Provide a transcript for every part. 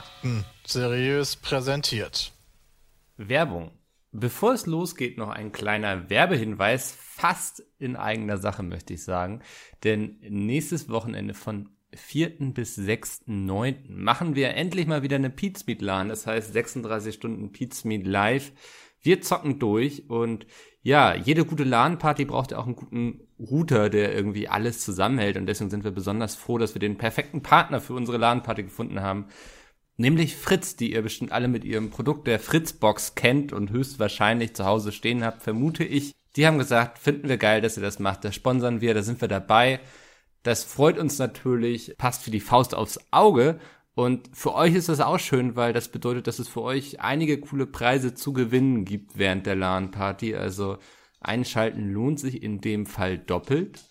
Fakten seriös präsentiert. Werbung. Bevor es losgeht, noch ein kleiner Werbehinweis, fast in eigener Sache, möchte ich sagen. Denn nächstes Wochenende von 4. bis 6.9. machen wir endlich mal wieder eine PietSmiet-LAN. Das heißt 36 Stunden PietSmiet live. Wir zocken durch und ja, jede gute LAN-Party braucht ja auch einen guten Router, der irgendwie alles zusammenhält. Und deswegen sind wir besonders froh, dass wir den perfekten Partner für unsere LAN-Party gefunden haben. Nämlich Fritz, die ihr bestimmt alle mit ihrem Produkt der Fritzbox kennt und höchstwahrscheinlich zu Hause stehen habt, vermute ich. Die haben gesagt, finden wir geil, dass ihr das macht, das sponsern wir, da sind wir dabei. Das freut uns natürlich, passt für die Faust aufs Auge. Und für euch ist das auch schön, weil das bedeutet, dass es für euch einige coole Preise zu gewinnen gibt während der LAN-Party. Also einschalten lohnt sich in dem Fall doppelt.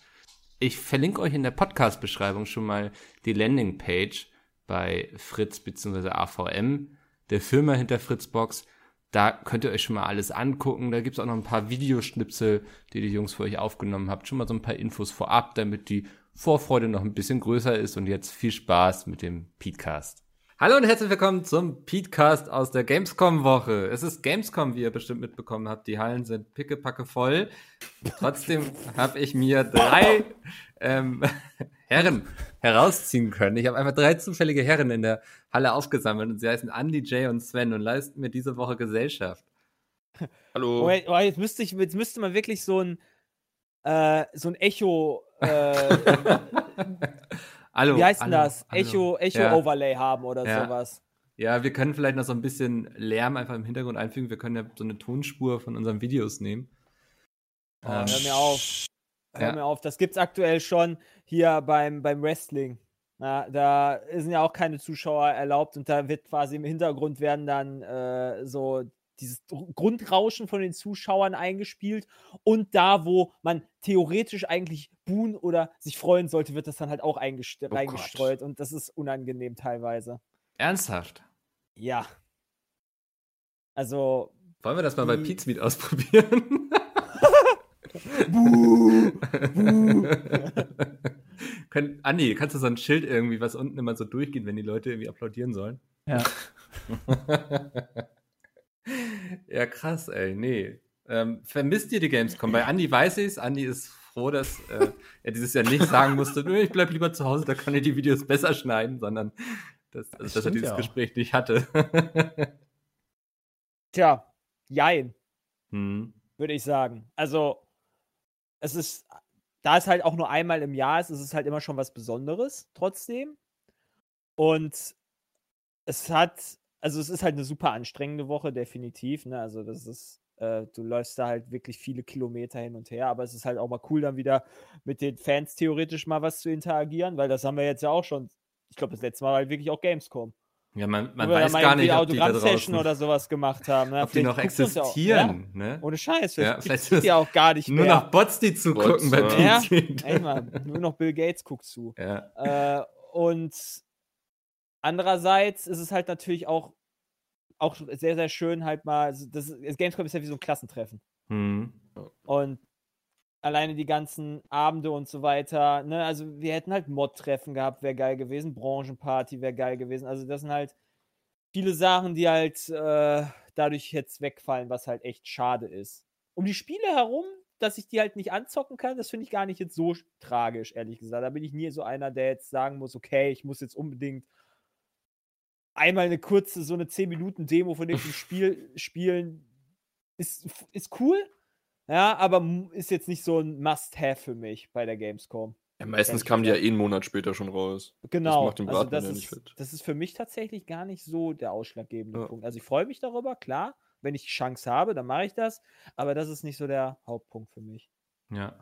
Ich verlinke euch in der Podcast-Beschreibung schon mal die Landingpage bei Fritz bzw. AVM, der Firma hinter Fritzbox. Da könnt ihr euch schon mal alles angucken. Da gibt's auch noch ein paar Videoschnipsel, die die Jungs für euch aufgenommen habt. Schon mal so ein paar Infos vorab, damit die Vorfreude noch ein bisschen größer ist. Und jetzt viel Spaß mit dem PietCast. Hallo und herzlich willkommen zum PietCast aus der Gamescom-Woche. Es ist Gamescom, wie ihr bestimmt mitbekommen habt. Die Hallen sind pickepacke voll. Trotzdem habe ich mir drei Herren herausziehen können. Ich habe einfach drei zufällige Herren in der Halle aufgesammelt und sie heißen Andy, Jay und Sven und leisten mir diese Woche Gesellschaft. Hallo. Oh, jetzt müsste man wirklich so ein Echo hallo, wie heißt denn das? Hallo. Echo ja. Overlay haben oder ja. Sowas. Ja, wir können vielleicht noch so ein bisschen Lärm einfach im Hintergrund einfügen. Wir können ja so eine Tonspur von unseren Videos nehmen. Oh, hör mir auf. Hör mir auf, das gibt's aktuell schon hier beim Wrestling. Na, da sind ja auch keine Zuschauer erlaubt und da wird quasi im Hintergrund werden dann so dieses Grundrauschen von den Zuschauern eingespielt und da, wo man theoretisch eigentlich buhen oder sich freuen sollte, wird das dann halt auch reingestreut und das ist unangenehm teilweise. Ernsthaft? Ja. Also... Wollen wir das mal bei PietSmiet ausprobieren? Buh, buh. Andi, kannst du so ein Schild irgendwie, was unten immer so durchgeht, wenn die Leute irgendwie applaudieren sollen? Ja. Ja, krass, ey, nee. Vermisst ihr die Gamescom? Bei Andi weiß ich's. Andi ist froh, dass er dieses Jahr nicht sagen musste, ich bleib lieber zu Hause, da kann ich die Videos besser schneiden, sondern dass er dieses Gespräch nicht hatte. Tja, jein. Würde ich sagen. Also, es ist, da es halt auch nur einmal im Jahr ist, ist es halt immer schon was Besonderes, trotzdem. Und es ist halt eine super anstrengende Woche, definitiv, ne? Also, das ist, du läufst da halt wirklich viele Kilometer hin und her, aber es ist halt auch mal cool, dann wieder mit den Fans theoretisch mal was zu interagieren, weil das haben wir jetzt ja auch schon, ich glaube, das letzte Mal war halt wirklich auch Gamescom. Ja, man weiß gar nicht, ob die da draußen oder sowas gemacht haben. Ne? Ob vielleicht die noch existieren. Ja. Ne? Ohne Scheiß. Vielleicht ist ja auch gar nicht nur mehr. Nur noch Bots, die zugucken bei PietSmiet. Ja. Ey, Mann, nur noch Bill Gates guckt zu. Ja. Und andererseits ist es halt natürlich auch sehr, sehr schön halt mal, das Gamescom ist ja wie so ein Klassentreffen. Mhm. Und alleine die ganzen Abende und so weiter, ne, also wir hätten halt Mod-Treffen gehabt, wäre geil gewesen, Branchenparty wäre geil gewesen, also das sind halt viele Sachen, die halt dadurch jetzt wegfallen, was halt echt schade ist. Um die Spiele herum, dass ich die halt nicht anzocken kann, das finde ich gar nicht jetzt so tragisch, ehrlich gesagt, da bin ich nie so einer, der jetzt sagen muss, okay, ich muss jetzt unbedingt einmal eine kurze, so eine 10-Minuten-Demo von dem Spiel spielen, ist cool. Ja, aber ist jetzt nicht so ein Must-Have für mich bei der Gamescom. Ja, meistens kamen die ja einen Monat später schon raus. Genau. Das macht den Braten ja nicht fit. Das ist für mich tatsächlich gar nicht so der ausschlaggebende Punkt. Also ich freue mich darüber, klar. Wenn ich die Chance habe, dann mache ich das. Aber das ist nicht so der Hauptpunkt für mich. Ja.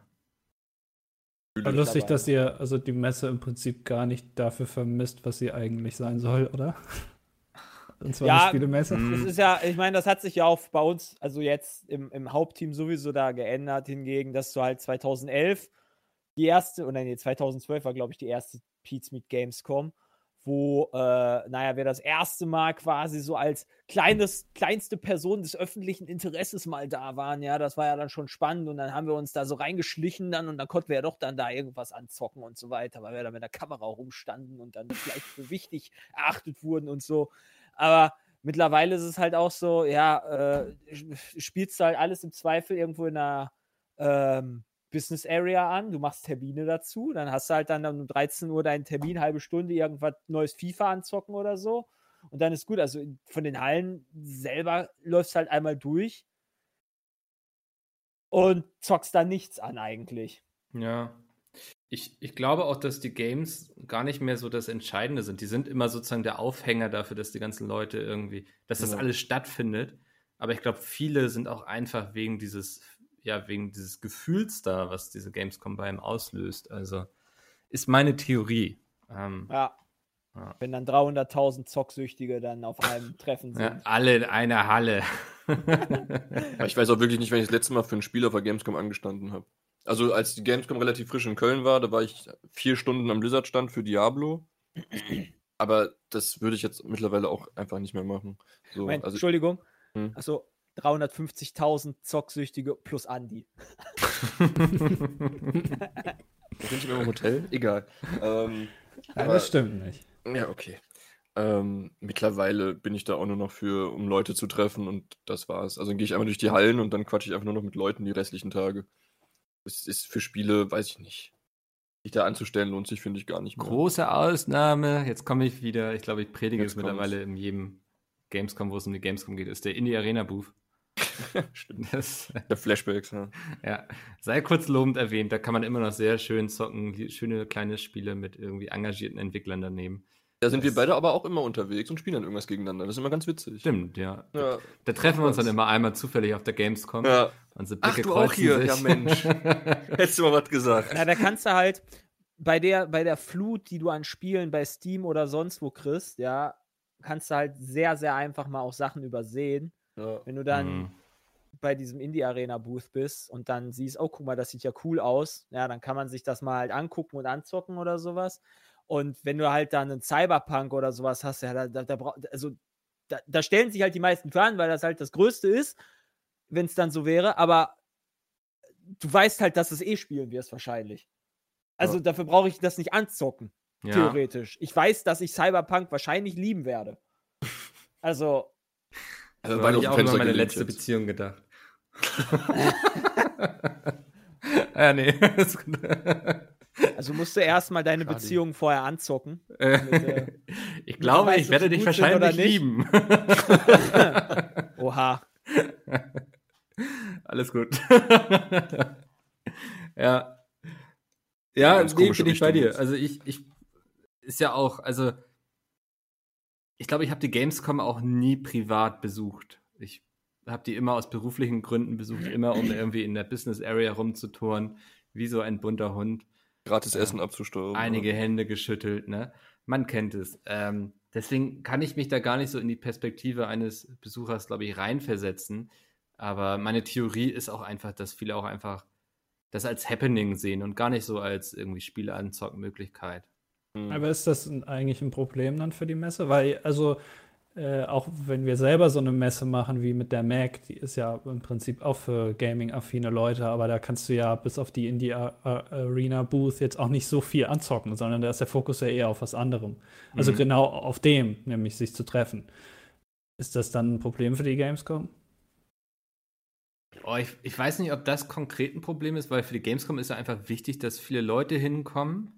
War lustig, dass ihr also die Messe im Prinzip gar nicht dafür vermisst, was sie eigentlich sein soll, oder? Und zwar ja, das ist ja, ich meine, das hat sich ja auch bei uns, also jetzt im Hauptteam sowieso da geändert, hingegen, dass du halt 2011 die erste, 2012 war, glaube ich, die erste PietSmiet Gamescom, wo, wer das erste Mal quasi so als kleinste Person des öffentlichen Interesses mal da waren, ja, das war ja dann schon spannend und dann haben wir uns da so reingeschlichen dann und dann konnten wir ja doch dann da irgendwas anzocken und so weiter, weil wir da mit der Kamera rumstanden und dann vielleicht für wichtig erachtet wurden und so, aber mittlerweile ist es halt auch so, ja, spielst du halt alles im Zweifel irgendwo in einer Business Area an, du machst Termine dazu, dann hast du halt dann um 13 Uhr deinen Termin, halbe Stunde, irgendwas neues FIFA anzocken oder so und dann ist gut, also von den Hallen selber läufst halt einmal durch und zockst da nichts an eigentlich. Ja, ich glaube auch, dass die Games gar nicht mehr so das Entscheidende sind, die sind immer sozusagen der Aufhänger dafür, dass die ganzen Leute irgendwie, dass das alles stattfindet, aber ich glaube, viele sind auch einfach wegen dieses Gefühls da, was diese Gamescom bei ihm auslöst. Also, ist meine Theorie. Wenn dann 300.000 Zocksüchtige dann auf einem Treffen sind. Ja, alle in einer Halle. Ich weiß auch wirklich nicht, wenn ich das letzte Mal für ein Spiel auf der Gamescom angestanden habe. Also, als die Gamescom relativ frisch in Köln war, da war ich 4 Stunden am Blizzard-Stand für Diablo. Aber das würde ich jetzt mittlerweile auch einfach nicht mehr machen. So, Moment, also, Entschuldigung. Achso. 350.000 Zocksüchtige plus Andi. Sind wir im Hotel? Egal. Nein, das stimmt nicht. Ja, okay. Mittlerweile bin ich da auch nur noch für, um Leute zu treffen und das war's. Also dann gehe ich einmal durch die Hallen und dann quatsche ich einfach nur noch mit Leuten die restlichen Tage. Es ist für Spiele, weiß ich nicht. Sich da anzustellen lohnt sich, finde ich, gar nicht mehr. Große Ausnahme. Jetzt komme ich wieder. Ich glaube, ich predige es mittlerweile in jedem Gamescom, wo es um die Gamescom geht, ist der Indie Arena Booth. Stimmt. Der Flashbacks, ne? Ja, sei kurz lobend erwähnt, da kann man immer noch sehr schön zocken, schöne kleine Spiele mit irgendwie engagierten Entwicklern daneben. Da sind wir beide aber auch immer unterwegs und spielen dann irgendwas gegeneinander, das ist immer ganz witzig. Stimmt, ja. Da treffen wir uns dann immer einmal zufällig auf der Gamescom. Ja. Und so Blicke kreuzen sich. Ach, du auch hier? Ja, Mensch. Hättest du mal was gesagt. Na, da kannst du halt bei der Flut, die du an Spielen bei Steam oder sonst wo kriegst, ja, kannst du halt sehr, sehr einfach mal auch Sachen übersehen. Ja. Wenn du dann bei diesem Indie-Arena-Booth bist und dann siehst, oh, guck mal, das sieht ja cool aus. Ja, dann kann man sich das mal halt angucken und anzocken oder sowas. Und wenn du halt dann einen Cyberpunk oder sowas hast, ja, da stellen sich halt die meisten Fragen, weil das halt das Größte ist, wenn es dann so wäre. Aber du weißt halt, dass du es spielen wirst wahrscheinlich. Also dafür brauche ich das nicht anzocken. Ja. Theoretisch. Ich weiß, dass ich Cyberpunk wahrscheinlich lieben werde. Also weil ich auch immer meine letzte jetzt. Beziehung gedacht. Ja, nee. Also musst du erstmal deine Beziehung vorher anzocken. Ich glaube, ich werde dich wahrscheinlich lieben. Oha. Alles gut. Ja. Ja, nee, bin ich bei dir. Also ich ist ja auch, also ich glaube, ich habe die Gamescom auch nie privat besucht. Ich habe die immer aus beruflichen Gründen besucht, immer um irgendwie in der Business Area rumzutouren, wie so ein bunter Hund. Gratis Essen abzusteuern. Einige Hände geschüttelt, ne? Man kennt es. Deswegen kann ich mich da gar nicht so in die Perspektive eines Besuchers, glaube ich, reinversetzen. Aber meine Theorie ist auch einfach, dass viele auch einfach das als Happening sehen und gar nicht so als irgendwie Spieleanzockmöglichkeit. Aber ist das eigentlich ein Problem dann für die Messe? Weil, also, auch wenn wir selber so eine Messe machen wie mit der Mac, die ist ja im Prinzip auch für gaming-affine Leute, aber da kannst du ja bis auf die Indie-Arena-Booth jetzt auch nicht so viel anzocken, sondern da ist der Fokus ja eher auf was anderem. Also genau auf dem, nämlich sich zu treffen. Ist das dann ein Problem für die Gamescom? Oh, ich weiß nicht, ob das konkret ein Problem ist, weil für die Gamescom ist ja einfach wichtig, dass viele Leute hinkommen.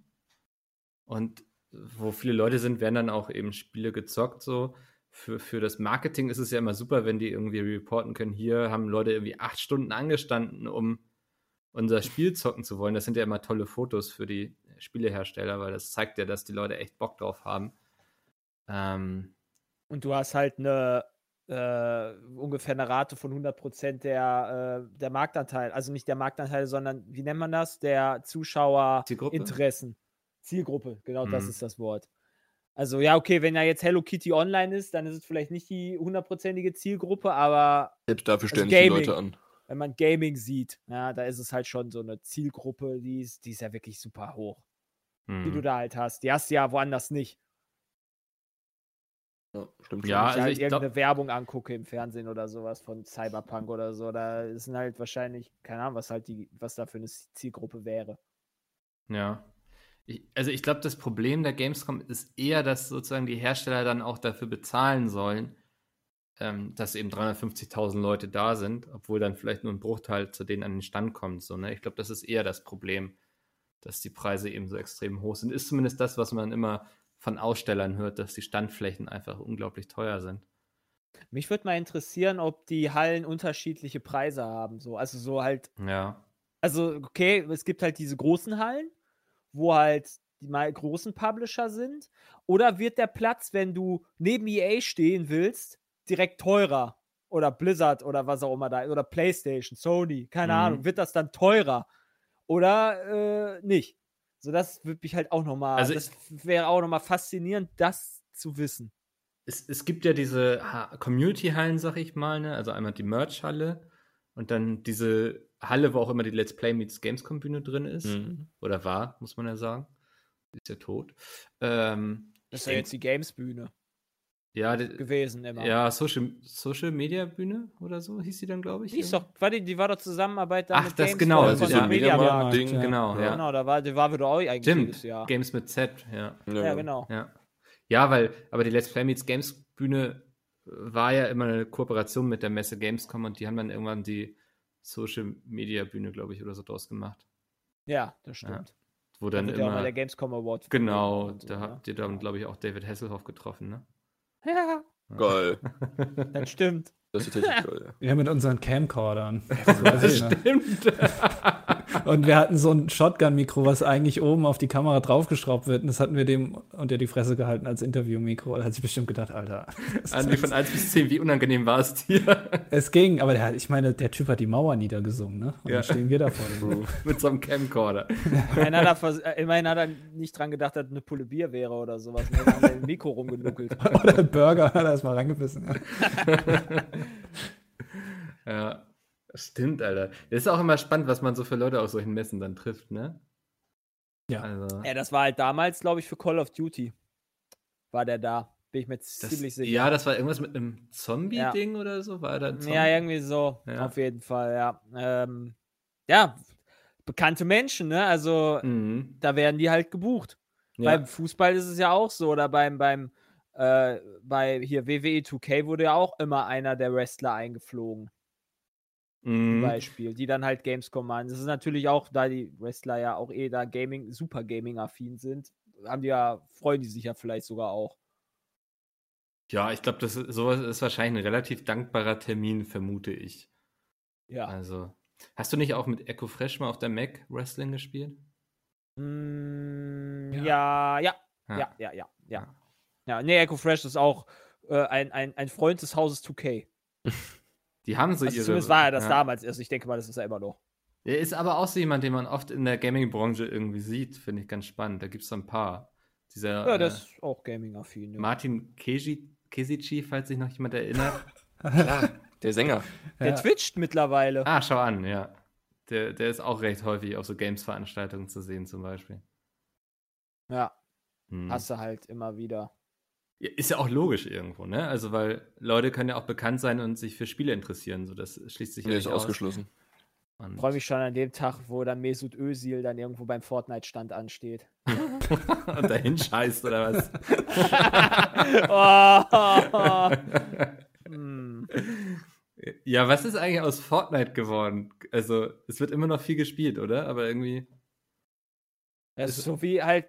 Und wo viele Leute sind, werden dann auch eben Spiele gezockt. So für das Marketing ist es ja immer super, wenn die irgendwie reporten können, hier haben Leute irgendwie 8 Stunden angestanden, um unser Spiel zocken zu wollen. Das sind ja immer tolle Fotos für die Spielehersteller, weil das zeigt ja, dass die Leute echt Bock drauf haben. Und du hast halt eine ungefähr eine Rate von 100% der Marktanteil. Also nicht der Marktanteil, sondern, wie nennt man das? Der Zuschauerinteressen. Zielgruppe, genau das ist das Wort. Also ja, okay, wenn ja jetzt Hello Kitty online ist, dann ist es vielleicht nicht die 100%ige Zielgruppe, aber selbst dafür stellen sich die Leute an. Wenn man Gaming sieht, ja, da ist es halt schon so eine Zielgruppe, die ist ja wirklich super hoch, die du da halt hast. Die hast du ja woanders nicht. Ja, stimmt schon. Ja, wenn ich halt irgendeine Werbung angucke im Fernsehen oder sowas von Cyberpunk oder so, da ist halt wahrscheinlich, keine Ahnung, was da für eine Zielgruppe wäre. Ja. Ich glaube, das Problem der Gamescom ist eher, dass sozusagen die Hersteller dann auch dafür bezahlen sollen, dass eben 350.000 Leute da sind, obwohl dann vielleicht nur ein Bruchteil zu denen an den Stand kommt. So, ne? Ich glaube, das ist eher das Problem, dass die Preise eben so extrem hoch sind. Ist zumindest das, was man immer von Ausstellern hört, dass die Standflächen einfach unglaublich teuer sind. Mich würde mal interessieren, ob die Hallen unterschiedliche Preise haben. So. Also so halt, ja. Also okay, es gibt halt diese großen Hallen, wo halt die mal großen Publisher sind. Oder wird der Platz, wenn du neben EA stehen willst, direkt teurer? Oder Blizzard oder was auch immer da ist. Oder PlayStation, Sony, keine Ahnung. Wird das dann teurer? Oder nicht? So, das würde mich halt auch nochmal, also das wäre auch nochmal faszinierend, das zu wissen. Es gibt ja diese Community-Hallen, sag ich mal, ne? Also einmal die Merch-Halle und dann diese Halle, wo auch immer die Let's Play Meets Gamescom-Bühne drin ist. Mhm. Oder war, muss man ja sagen. Ist ja tot. Das ist ja jetzt die Games-Bühne gewesen immer. Ja, Social-Media-Bühne oder so hieß die dann, glaube ich. Die ist doch, war doch Zusammenarbeit da mit Games. Ach, das genau. Das Social-Media-Ding, genau. Ja. Genau, da war wir doch auch eigentlich jedes Jahr. Games mit Z, ja, genau. Ja, aber die Let's Play Meets Games-Bühne war ja immer eine Kooperation mit der Messe Gamescom und die haben dann irgendwann die Social-Media-Bühne, glaube ich, oder so draus gemacht. Ja, das stimmt. Ja. Wo dann immer... Ja, bei der Gamescom Award. Genau, da habt ihr dann, glaube ich, auch David Hasselhoff getroffen, ne? Ja. Geil. Das stimmt. Das ist richtig geil. Ja, mit unseren Camcordern. Das stimmt. Und wir hatten so ein Shotgun-Mikro, was eigentlich oben auf die Kamera draufgeschraubt wird. Und das hatten wir dem unter die Fresse gehalten als Interview-Mikro. Da hat sich bestimmt gedacht, Alter. Andi, von 1 bis 10, wie unangenehm war es dir? Es ging, aber der Typ hat die Mauer niedergesungen, ne? Und dann stehen wir da vorne. Mit so einem Camcorder. Immerhin hat er nicht dran gedacht, dass eine Pulle Bier wäre oder sowas. Da haben wir im Mikro rumgenuckelt. Oder Burger, hat er erstmal reingebissen. Ja. Stimmt, Alter. Das ist auch immer spannend, was man so für Leute auf solchen Messen dann trifft, ne? Ja. Also. Ja, das war halt damals, glaube ich, für Call of Duty. War der da. Bin ich mir ziemlich sicher. Ja, das war irgendwas mit einem Zombie-Ding oder so? War da ein Zombie? Ja, irgendwie so. Ja. Auf jeden Fall, ja. Ja, bekannte Menschen, ne? Also, da werden die halt gebucht. Ja. Beim Fußball ist es ja auch so. Oder bei hier WWE 2K wurde ja auch immer einer der Wrestler eingeflogen. Zum Beispiel, die dann halt Gamescom machen. Das ist natürlich auch, da die Wrestler ja auch da super Gaming-affin sind, freuen die sich ja vielleicht sogar auch. Ja, ich glaube, sowas ist wahrscheinlich ein relativ dankbarer Termin, vermute ich. Ja. Also, hast du nicht auch mit Echo Fresh mal auf der Mac Wrestling gespielt? Ja. Ja, nee, Echo Fresh ist auch ein Freund des Hauses 2K. Die haben so zumindest war das damals. Also ich denke mal, das ist ja immer noch. Er ist aber auch so jemand, den man oft in der Gaming-Branche irgendwie sieht. Finde ich ganz spannend. Da gibt es so ein paar. Dieser, der ist auch Gaming-affin. Ja. Martin Kesici, falls sich noch jemand erinnert. Klar, der Sänger. Der twitcht mittlerweile. Ah, schau an, ja. Der ist auch recht häufig auf so Games-Veranstaltungen zu sehen zum Beispiel. Ja, hast du halt immer wieder. Ja, ist ja auch logisch irgendwo, ne? Also, weil Leute können ja auch bekannt sein und sich für Spiele interessieren. So, das schließt sich ja nicht aus. Ausgeschlossen. Ich freue mich schon an dem Tag, wo dann Mesut Özil dann irgendwo beim Fortnite-Stand ansteht. Und dahin scheißt, oder was? Ja, was ist eigentlich aus Fortnite geworden? Also, es wird immer noch viel gespielt, oder? Aber irgendwie... Das ist so wie halt,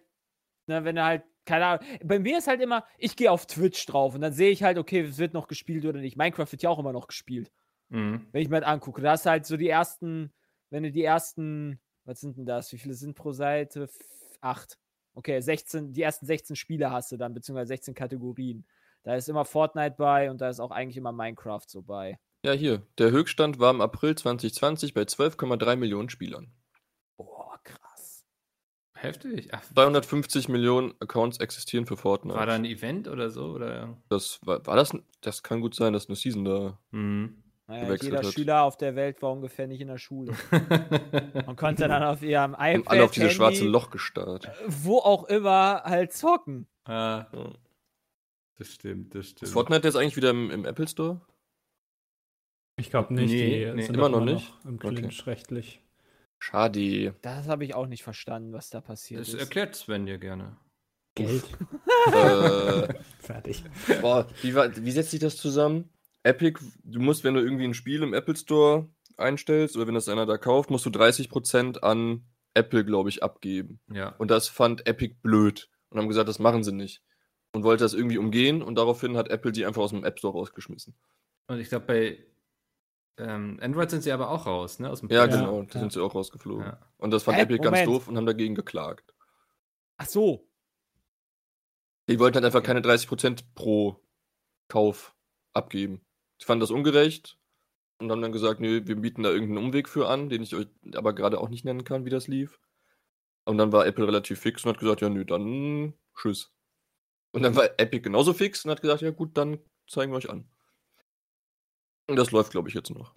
ne, wenn du halt keine Ahnung. Bei mir ist halt immer, ich gehe auf Twitch drauf und dann sehe ich halt, okay, es wird noch gespielt oder nicht. Minecraft wird ja auch immer noch gespielt. Wenn ich mir das angucke. Da hast du halt so die ersten, was sind denn das? Wie viele sind pro Seite? 8. Okay, 16, die ersten 16 Spiele hast du dann, beziehungsweise 16 Kategorien. Da ist immer Fortnite bei und da ist auch eigentlich immer Minecraft so bei. Ja, hier. Der Höchststand war im April 2020 bei 12,3 Millionen Spielern. Boah, krass. Heftig. 350 Millionen Accounts existieren für Fortnite. War da ein Event oder so? Oder? Das war das? Das kann gut sein, dass eine Season da gewechselt hat. Jeder Schüler auf der Welt war ungefähr nicht in der Schule. Man konnte dann auf ihrem iPad, und alle auf dieses schwarze Loch gestarrt. Wo auch immer halt zocken. Das stimmt, das stimmt. Ist Fortnite jetzt eigentlich wieder im Apple Store? Ich glaube nicht. Nee, sind immer noch nicht. Im Clinch rechtlich. Schade. Das habe ich auch nicht verstanden, was da passiert ist. Das erklärt Sven dir gerne. Geld. Fertig. Boah, wie setzt sich das zusammen? Epic, du musst, wenn du irgendwie ein Spiel im Apple Store einstellst oder wenn das einer da kauft, musst du 30% an Apple, glaube ich, abgeben. Ja. Und das fand Epic blöd und haben gesagt, das machen sie nicht. Und wollte das irgendwie umgehen und daraufhin hat Apple die einfach aus dem App Store rausgeschmissen. Und ich glaube, bei Android sind sie aber auch raus, ne? Aus dem genau, da sind sie auch rausgeflogen. Ja. Und das fand Epic ganz doof und haben dagegen geklagt. Ach so. Die wollten halt einfach keine 30% pro Kauf abgeben. Die fanden das ungerecht und haben dann gesagt, nee, wir bieten da irgendeinen Umweg für an, den ich euch aber gerade auch nicht nennen kann, wie das lief. Und dann war Apple relativ fix und hat gesagt, ja, nö, dann tschüss. Und dann war Epic genauso fix und hat gesagt, ja gut, dann zeigen wir euch an. Und das läuft, glaube ich, jetzt noch.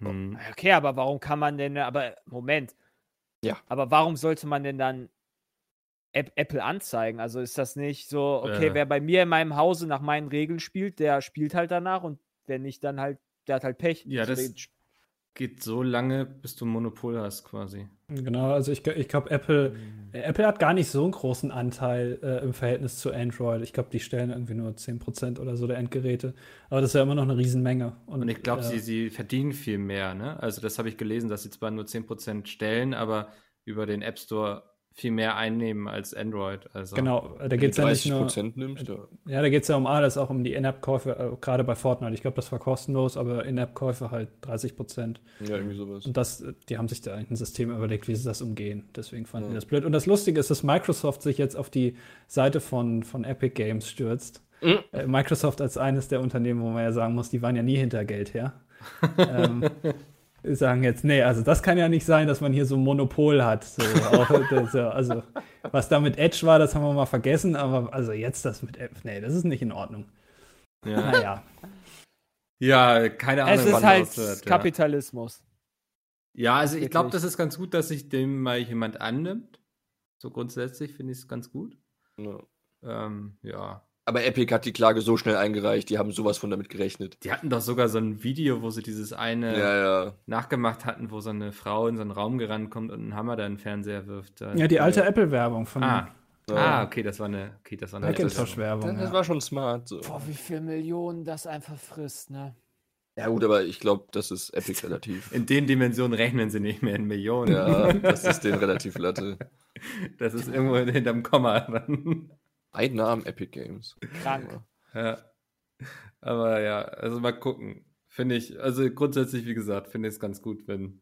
Okay, aber warum kann man denn, aber warum sollte man denn dann Apple anzeigen? Also ist das nicht so, okay, wer bei mir in meinem Hause nach meinen Regeln spielt, der spielt halt danach und wer nicht, dann halt, der hat halt Pech. Ja, deswegen. Das geht so lange, bis du ein Monopol hast quasi. Genau, also ich glaube, Apple hat gar nicht so einen großen Anteil im Verhältnis zu Android. Ich glaube, die stellen irgendwie nur 10% oder so der Endgeräte. Aber das ist ja immer noch eine Riesenmenge. Und ich glaube, sie verdienen viel mehr, ne? Also das habe ich gelesen, dass sie zwar nur 10% stellen, aber über den App Store viel mehr einnehmen als Android. Also genau, da geht es ja nicht nur... 30% nimmst du. Ja, da geht es ja um alles, auch um die In-App-Käufe, gerade bei Fortnite. Ich glaube, das war kostenlos, aber In-App-Käufe halt 30%. Ja, irgendwie sowas. Und das, die haben sich da ein System überlegt, wie sie das umgehen. Deswegen fanden die das blöd. Und das Lustige ist, dass Microsoft sich jetzt auf die Seite von Epic Games stürzt. Microsoft als eines der Unternehmen, wo man ja sagen muss, die waren ja nie hinter Geld her. Sagen jetzt, nee, also das kann ja nicht sein, dass man hier so ein Monopol hat. So, also, was da mit Edge war, das haben wir mal vergessen, aber also jetzt das mit App, nee, das ist nicht in Ordnung. Ja. Naja. Ja, keine Ahnung. Es ist halt Kapitalismus. Ja, also ich glaube, das ist ganz gut, dass sich dem mal jemand annimmt. So grundsätzlich finde ich es ganz gut. Ja. Aber Epic hat die Klage so schnell eingereicht, die haben sowas von damit gerechnet. Die hatten doch sogar so ein Video, wo sie dieses eine nachgemacht hatten, wo so eine Frau in so einen Raum gerannt kommt und einen Hammer da in den Fernseher wirft. Ja, die alte Apple-Werbung von das war eine Macintosh-Werbung. Das war schon smart. So. Boah, wie viel Millionen das einfach frisst, ne? Ja gut, aber ich glaube, das ist Epic relativ. In den Dimensionen rechnen sie nicht mehr in Millionen. Ja, das ist denen relativ latte. Das ist irgendwo hinterm Komma dran. Ein Name Epic Games. Krank. Ja. Aber ja, also mal gucken. Finde ich, also grundsätzlich, wie gesagt, finde ich es ganz gut, wenn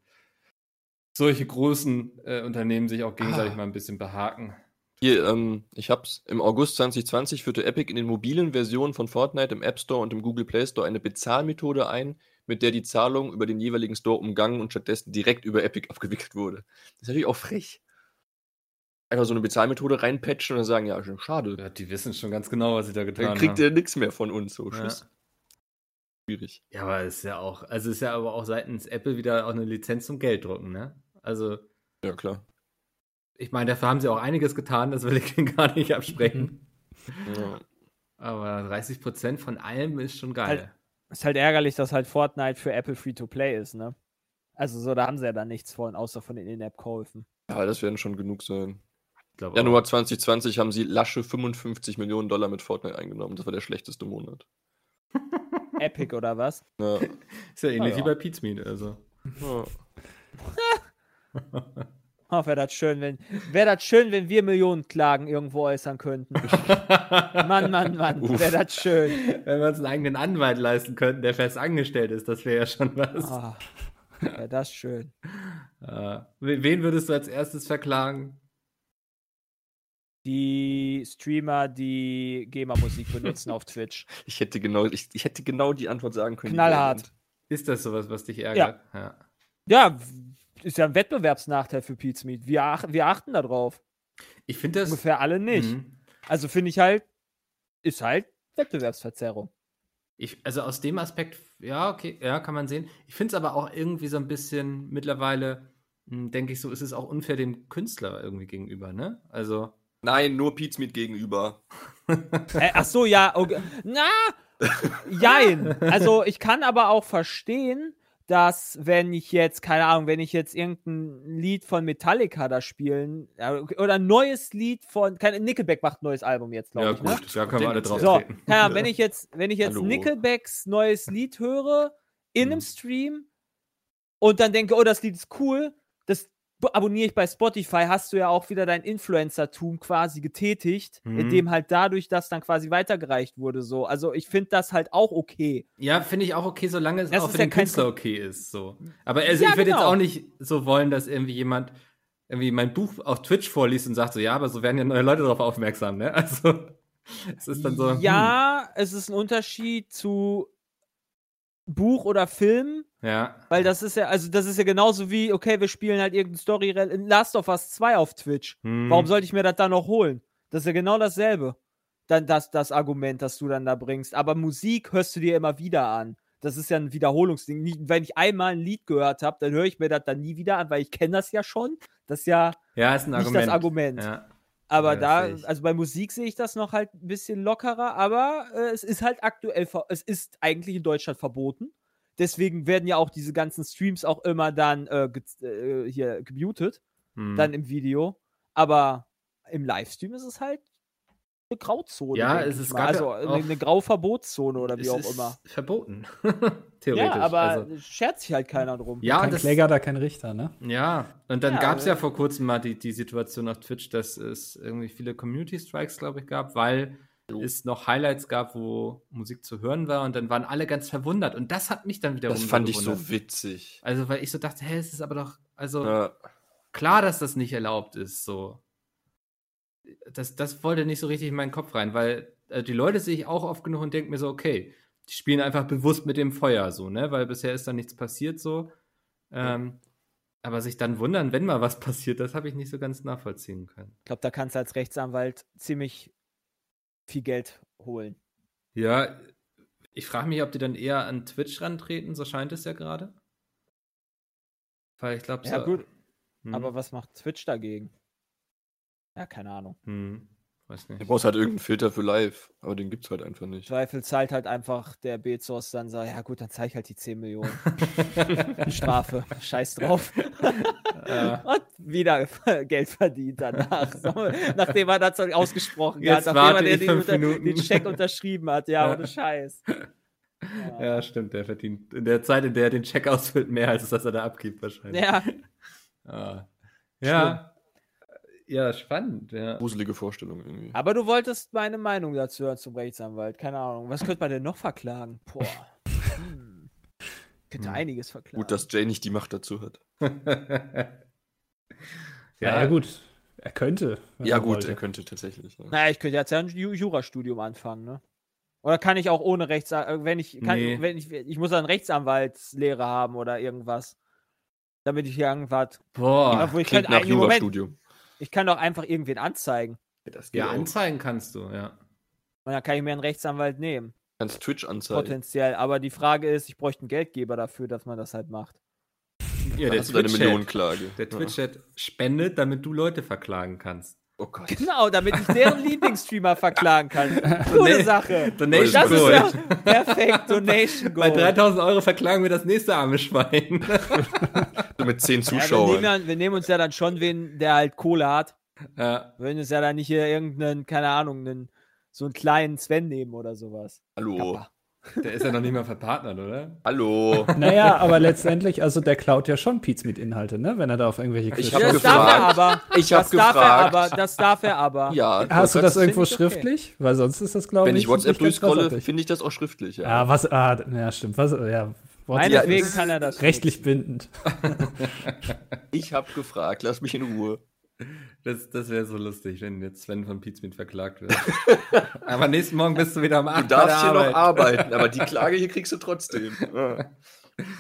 solche großen Unternehmen sich auch gegenseitig mal ein bisschen behaken. Hier, ich hab's. Im August 2020 führte Epic in den mobilen Versionen von Fortnite im App Store und im Google Play Store eine Bezahlmethode ein, mit der die Zahlung über den jeweiligen Store umgangen und stattdessen direkt über Epic abgewickelt wurde. Das ist natürlich auch frech. Einfach so eine Bezahlmethode reinpatchen und dann sagen, ja, schade. Ja, die wissen schon ganz genau, was sie da getan haben. Dann kriegt ihr nichts mehr von uns, so Schuss. Schwierig. Ja, aber es ist ja auch, seitens Apple wieder auch eine Lizenz zum Gelddrucken, ne? Also. Ja, klar. Ich meine, dafür haben sie auch einiges getan, das will ich denen gar nicht absprechen. Ja. Aber 30% von allem ist schon geil. Ist halt ärgerlich, dass halt Fortnite für Apple Free-to-Play ist, ne? Also so, da haben sie ja dann nichts von, außer von den In-App-Käufen. Ja, das werden schon genug sein. Januar 2020 haben sie lasche $55 Millionen mit Fortnite eingenommen. Das war der schlechteste Monat. Epic oder was? Ja. Ist ja ähnlich wie bei PietSmiet, also. Ja. Oh, wäre das schön, wenn wir Millionenklagen irgendwo äußern könnten. Mann, wäre das schön. Wenn wir uns einen eigenen Anwalt leisten könnten, der fest angestellt ist, das wäre ja schon was. Oh, wäre das schön. Wen würdest du als erstes verklagen? Die Streamer, die GEMA-Musik benutzen auf Twitch. Ich hätte genau die Antwort sagen können. Knallhart. Ist das sowas, was dich ärgert? Ja, ist ja ein Wettbewerbsnachteil für PietSmiet. Wir achten da drauf. Ich finde das... Ungefähr alle nicht. Also finde ich halt, ist halt Wettbewerbsverzerrung. Also aus dem Aspekt, ja, okay, ja, kann man sehen. Ich finde es aber auch irgendwie so ein bisschen mittlerweile, denke ich so, ist es auch unfair dem Künstler irgendwie gegenüber, ne? Also... Nein, nur PietSmiet gegenüber. Ach so, ja. Okay. Na, jein. Also ich kann aber auch verstehen, dass wenn ich jetzt, keine Ahnung, wenn ich jetzt irgendein Lied von Metallica da spielen, oder ein neues Lied von, Nickelback macht ein neues Album jetzt, glaube ich. Ja, gut, ne? Da können wir alle drauf treten. So, keine Ahnung, wenn ich jetzt Nickelbacks neues Lied höre, in einem Stream, und dann denke, oh, das Lied ist cool, das abonniere ich bei Spotify, hast du ja auch wieder dein Influencer-Tum quasi getätigt, indem halt dadurch das dann quasi weitergereicht wurde. So. Also ich finde das halt auch okay. Ja, finde ich auch okay, solange es das auch für den Künstler okay ist. So. Aber also, ja, ich würde jetzt auch nicht so wollen, dass irgendwie jemand irgendwie mein Buch auf Twitch vorliest und sagt so, ja, aber so werden ja neue Leute darauf aufmerksam, ne? Also es ist dann so. Ja, es ist ein Unterschied zu Buch oder Film, ja, weil das ist ja genauso wie, okay, wir spielen halt irgendeine Story in Last of Us 2 auf Twitch. Warum sollte ich mir das dann noch holen? Das ist ja genau dasselbe. Dann das Argument, das du dann da bringst. Aber Musik hörst du dir immer wieder an. Das ist ja ein Wiederholungsding. Wenn ich einmal ein Lied gehört habe, dann höre ich mir das dann nie wieder an, weil ich kenne das ja schon. Das ist ja, ist ein Argument. Das Argument. Ja. Aber ja, da, also bei Musik sehe ich das noch halt ein bisschen lockerer, aber es ist halt aktuell, es ist eigentlich in Deutschland verboten. Deswegen werden ja auch diese ganzen Streams auch immer dann hier gemutet, dann im Video. Aber im Livestream ist es halt eine Grauzone. Ja, es ist eine Grauverbotszone oder wie auch immer. Verboten, theoretisch. Ja, aber schert sich halt keiner drum. Ja, kein Kläger, da kein Richter, ne? Ja, und dann gab es ja vor kurzem mal die Situation auf Twitch, dass es irgendwie viele Community-Strikes, glaube ich, gab, weil es noch Highlights gab, wo Musik zu hören war und dann waren alle ganz verwundert. Und das hat mich dann wiederum gewundert. Das fand ich so witzig. Also, weil ich so dachte, hey, es ist aber doch, also klar, dass das nicht erlaubt ist, so. Das wollte nicht so richtig in meinen Kopf rein, weil die Leute sehe ich auch oft genug und denke mir so, okay, die spielen einfach bewusst mit dem Feuer so, ne, weil bisher ist da nichts passiert so. Aber sich dann wundern, wenn mal was passiert, das habe ich nicht so ganz nachvollziehen können. Ich glaube, da kannst du als Rechtsanwalt ziemlich viel Geld holen. Ja, ich frage mich, ob die dann eher an Twitch rantreten, so scheint es ja gerade. Weil ich glaube, gut. Aber was macht Twitch dagegen? Ja, keine Ahnung. Weiß nicht. Du brauchst halt irgendeinen Filter für live, aber den gibt's halt einfach nicht. Zweifel zahlt halt einfach der Bezos dann so, ja gut, dann zahle ich halt die 10 Millionen. Strafe, scheiß drauf. Und wieder Geld verdient danach. Nachdem er das ausgesprochen jetzt hat, nachdem er den Scheck unterschrieben hat. Ja, ohne Scheiß. Ja, stimmt, der verdient in der Zeit, in der er den Scheck ausfüllt, mehr als das, er da abgibt wahrscheinlich. Ja. Ja. Schlimm. Ja, spannend, ja. Gruselige Vorstellung irgendwie. Aber du wolltest meine Meinung dazu hören zum Rechtsanwalt. Keine Ahnung. Was könnte man denn noch verklagen? Boah. Könnte einiges verklagen. Gut, dass Jay nicht die Macht dazu hat. Ja, gut. Er könnte. Ja, gut, er könnte tatsächlich. Ja. Naja, ich könnte jetzt ja ein Jurastudium anfangen, ne? Oder kann ich auch ohne Rechtsanwalt, ich muss dann Rechtsanwaltslehre haben oder irgendwas, damit ich hier irgendwas... Boah, ich klingt nach Jurastudium. Ich kann doch einfach irgendwen anzeigen. Das geht anzeigen kannst du, ja. Und dann kann ich mir einen Rechtsanwalt nehmen. Kannst Twitch anzeigen. Potenziell, aber die Frage ist, ich bräuchte einen Geldgeber dafür, dass man das halt macht. Ja, der ist eine Millionenklage. Der Twitch-Chat spendet, damit du Leute verklagen kannst. Oh Gott. Genau, damit ich deren Lieblingsstreamer verklagen kann. Coole Sache. Donation Gold. Das ist ja perfekt, Donation Gold. Bei 3.000 Euro verklagen wir das nächste arme Schwein. Mit 10 Zuschauern. Wir nehmen uns ja dann schon wen, der halt Kohle hat. Ja. Wir würden uns ja dann nicht hier irgendeinen, keine Ahnung, so einen kleinen Sven nehmen oder sowas. Hallo. Kappa. Der ist ja noch nicht mal verpartnert, oder? Hallo. Naja, aber letztendlich, also der klaut ja schon PietSmiet-Inhalte, ne? Wenn er da auf irgendwelche Kritik kommt. Das darf er aber. Ja, hast du das irgendwo schriftlich? Okay. Weil sonst ist das, glaube ich. Wenn ich WhatsApp durchscrolle, finde ich das auch schriftlich, ja. Ja, stimmt. Meinetwegen kann er das. Rechtlich bindend. Ich habe gefragt, lass mich in Ruhe. Das wäre so lustig, wenn jetzt Sven von PietSmiet verklagt wird. Aber nächsten Morgen bist du wieder am 8. Du darfst hier noch arbeiten, aber die Klage hier kriegst du trotzdem.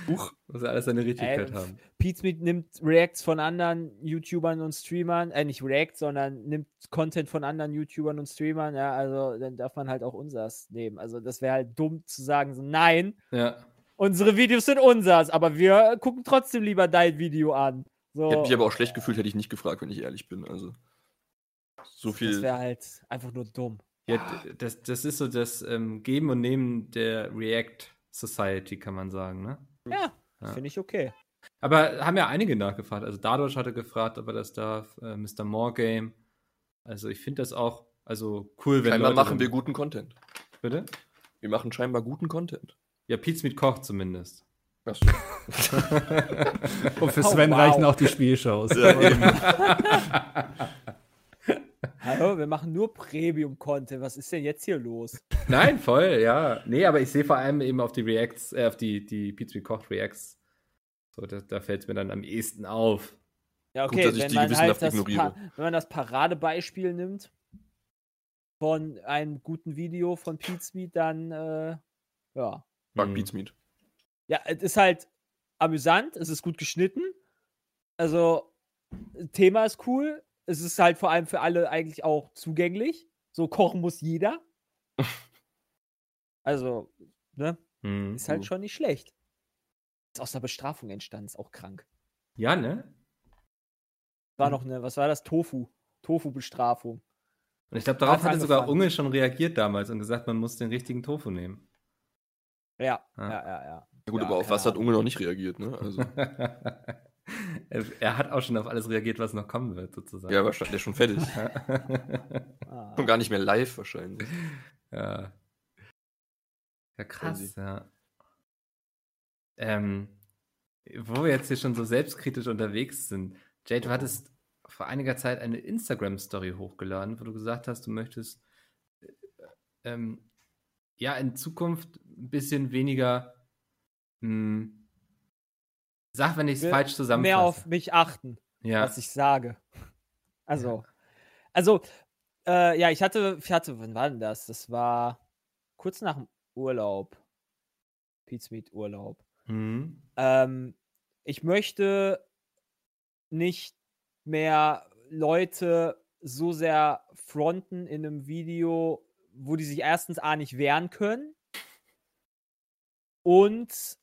Muss ja alles seine Richtigkeit haben. PietSmiet nimmt Reacts von anderen YouTubern und Streamern, nicht Reacts, sondern nimmt Content von anderen YouTubern und Streamern, ja, also dann darf man halt auch unseres nehmen. Also das wäre halt dumm zu sagen, so nein, unsere Videos sind unseres, aber wir gucken trotzdem lieber dein Video an. So. Ich hätte mich aber auch schlecht gefühlt, hätte ich nicht gefragt, wenn ich ehrlich bin. Also. So viel. Das wäre halt einfach nur dumm. Ja, das ist so das Geben und Nehmen der React-Society, kann man sagen, ne? Ja. Finde ich okay. Aber haben ja einige nachgefragt. Also Dadurch hatte gefragt, ob er das darf, Mr. More Game. Also ich finde das auch cool, wenn scheinbar Leute machen wir guten Content. Bitte? Wir machen scheinbar guten Content. Ja, PietSmiet kocht zumindest. Das und für Sven reichen auch die Spielshows. Ja, eben. Hallo, wir machen nur Premium-Content. Was ist denn jetzt hier los? Nein, voll, ja. Nee, aber ich sehe vor allem eben auf die Reacts, auf die PietSmiet kocht Reacts. So, da fällt es mir dann am ehesten auf. Ja, okay, gut, dass ich die gewissenhaft ignoriere. Wenn man das Paradebeispiel nimmt von einem guten Video von PietSmiet, dann, ja. Mag PietSmiet. Ja, es ist halt amüsant, es ist gut geschnitten, also Thema ist cool, es ist halt vor allem für alle eigentlich auch zugänglich, so kochen muss jeder. Also, ne, ist halt schon nicht schlecht. Ist aus einer Bestrafung entstanden, ist auch krank. Ja, ne? War noch eine, was war das? Tofu-Bestrafung. Und ich glaube, darauf hatte sogar Unge schon reagiert damals und gesagt, man muss den richtigen Tofu nehmen. Ja. Ja gut, ja, aber auf was hat Unge noch nicht reagiert, ne? Also. Er hat auch schon auf alles reagiert, was noch kommen wird, sozusagen. Ja, aber der ist schon fertig. Schon gar nicht mehr live wahrscheinlich. Ja, krass, ja. Wo wir jetzt hier schon so selbstkritisch unterwegs sind. Jay, du hattest vor einiger Zeit eine Instagram-Story hochgeladen, wo du gesagt hast, du möchtest in Zukunft ein bisschen weniger sag, wenn ich es falsch zusammenfasse. Mehr auf mich achten, was ich sage. Also, ich hatte, wann war denn das? Das war kurz nach dem Urlaub. PietSmiet-Urlaub. Ich möchte nicht mehr Leute so sehr fronten in einem Video, wo die sich erstens A nicht wehren können und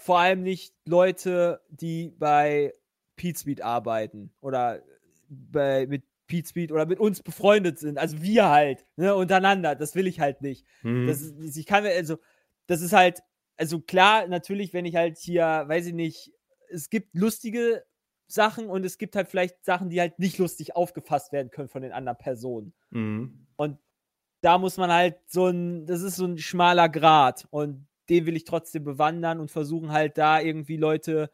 vor allem nicht Leute, die bei PietSmiet arbeiten oder mit PietSmiet oder mit uns befreundet sind, also wir halt, ne, untereinander, das will ich halt nicht. Das ist klar, natürlich, wenn ich halt hier, weiß ich nicht, es gibt lustige Sachen und es gibt halt vielleicht Sachen, die halt nicht lustig aufgefasst werden können von den anderen Personen. Und da muss man halt das ist so ein schmaler Grat und den will ich trotzdem bewandern und versuchen halt da irgendwie Leute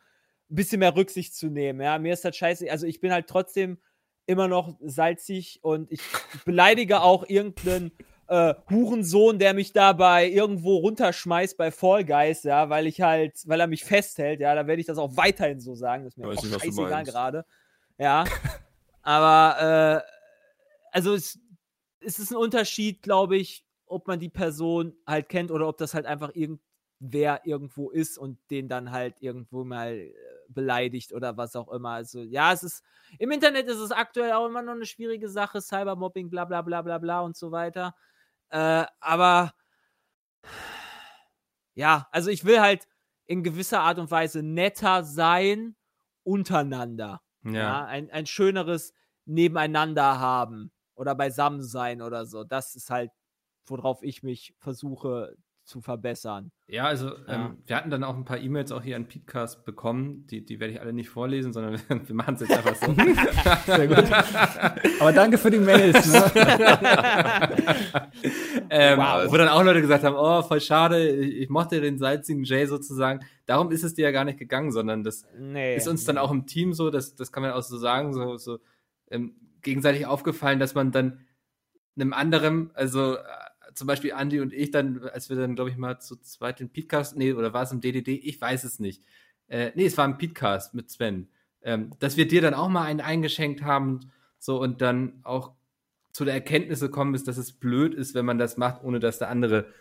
ein bisschen mehr Rücksicht zu nehmen. Ja, mir ist das scheiße, also ich bin halt trotzdem immer noch salzig und ich beleidige auch irgendeinen Hurensohn, der mich dabei irgendwo runterschmeißt bei Fall Guys, ja, weil er mich festhält, ja, da werde ich das auch weiterhin so sagen, das ist mir auch scheißegal gerade. Ja, aber es ist ein Unterschied, glaube ich, ob man die Person halt kennt oder ob das halt einfach irgendwer irgendwo ist und den dann halt irgendwo mal beleidigt oder was auch immer. Also ja, es ist, im Internet ist es aktuell auch immer noch eine schwierige Sache, Cybermobbing, bla bla bla bla bla und so weiter. Aber ja, also ich will halt in gewisser Art und Weise netter sein untereinander. Ja, ein schöneres Nebeneinander haben oder beisammen sein oder so. Das ist halt, worauf ich mich versuche zu verbessern. Ja, also wir hatten dann auch ein paar E-Mails auch hier an PietCast bekommen, die werde ich alle nicht vorlesen, sondern wir machen es jetzt einfach so. Sehr gut. Aber danke für die Mails. Ne? Wo dann auch Leute gesagt haben, oh, voll schade, ich mochte den salzigen Jay sozusagen. Darum ist es dir ja gar nicht gegangen, sondern das ist uns dann auch im Team so, das kann man auch so sagen, gegenseitig aufgefallen, dass man dann einem anderen, also zum Beispiel Andi und ich dann, als wir dann, glaube ich, mal zu zweit den PietCast, oder war es im DDD? Ich weiß es nicht. Es war im PietCast mit Sven. Dass wir dir dann auch mal einen eingeschenkt haben, so, und dann auch zu der Erkenntnis gekommen ist, dass es blöd ist, wenn man das macht, ohne dass der andere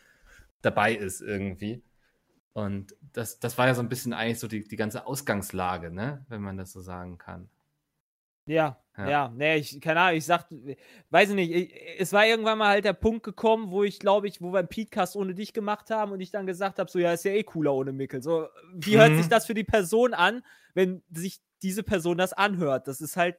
dabei ist irgendwie. Und das war ja so ein bisschen eigentlich so die ganze Ausgangslage, ne? Wenn man das so sagen kann. Ja, nee, keine Ahnung, weiß ich nicht, es war irgendwann mal halt der Punkt gekommen, wo wir einen PietCast ohne dich gemacht haben und ich dann gesagt habe, so, ja, ist ja eh cooler ohne Mickel, so, wie hört sich das für die Person an, wenn sich diese Person das anhört, das ist halt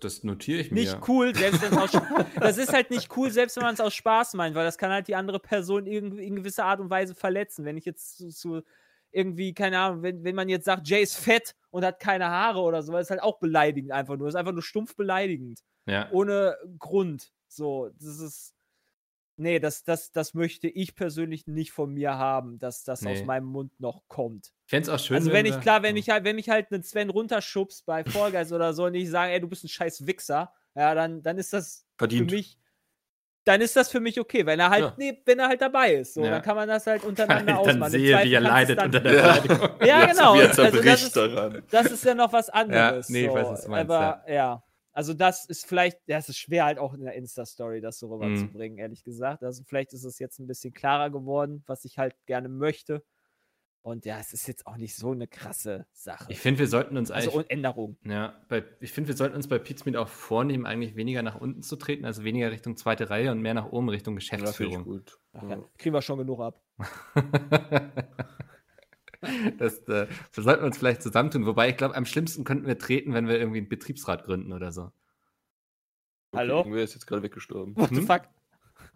Das notiere ich mir. Nicht cool, selbst wenn es das ist halt nicht cool, selbst wenn man es aus Spaß meint, weil das kann halt die andere Person in gewisser Art und Weise verletzen. Wenn ich jetzt zu irgendwie, keine Ahnung, wenn man jetzt sagt, Jay ist fett und hat keine Haare oder so, das ist halt auch beleidigend einfach nur. Das ist einfach nur stumpf beleidigend. Ja. Ohne Grund. So, das ist. Nee, das möchte ich persönlich nicht von mir haben, dass das aus meinem Mund noch kommt. Ich fände es auch schön. Also wenn ich halt einen Sven runterschubst bei Fall Guys oder so und ich sage, ey, du bist ein scheiß Wichser, ja, dann ist das verdient. Für mich, dann ist das für mich okay, wenn er halt, wenn er halt dabei ist. So, dann kann man das halt untereinander ausmachen. Dann sehe, wie er leidet unter der Beleidigung. Ja, genau. Also, das ist ja noch was anderes. Ja, nee, so. Ich weiß, was du meinst. Aber, ja. Also das ist vielleicht, das ist schwer halt auch in der Insta-Story das so rüberzubringen, ehrlich gesagt. Also vielleicht ist es jetzt ein bisschen klarer geworden, was ich halt gerne möchte. Und ja, es ist jetzt auch nicht so eine krasse Sache. Ich finde, wir sollten uns eigentlich... Also Änderung. Ja, ich finde, wir sollten uns bei PietSmiet auch vornehmen, eigentlich weniger nach unten zu treten, also weniger Richtung zweite Reihe und mehr nach oben Richtung Geschäftsführung. Ja, das finde ich gut. Ach, ja. Kriegen wir schon genug ab. Wir sollten uns vielleicht zusammentun. Wobei, ich glaube, am schlimmsten könnten wir treten, wenn wir irgendwie einen Betriebsrat gründen oder so. Hallo? Irgendwer ist jetzt gerade weggestorben. What the fuck?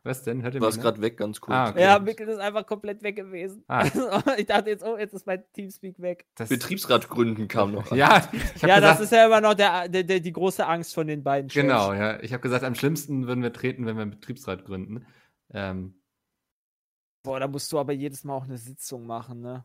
Was denn? Hört ihr mich? Warst gerade weg, ganz kurz. Ah, okay. Ja, Mikkel ist einfach komplett weg gewesen. Ah. Ich dachte jetzt, jetzt ist mein Teamspeak weg. Das Betriebsrat gründen kam noch an. Ja, das ist ja immer noch die große Angst von den beiden. Genau, ja. Ich habe gesagt, am schlimmsten würden wir treten, wenn wir einen Betriebsrat gründen. Boah, da musst du aber jedes Mal auch eine Sitzung machen, ne?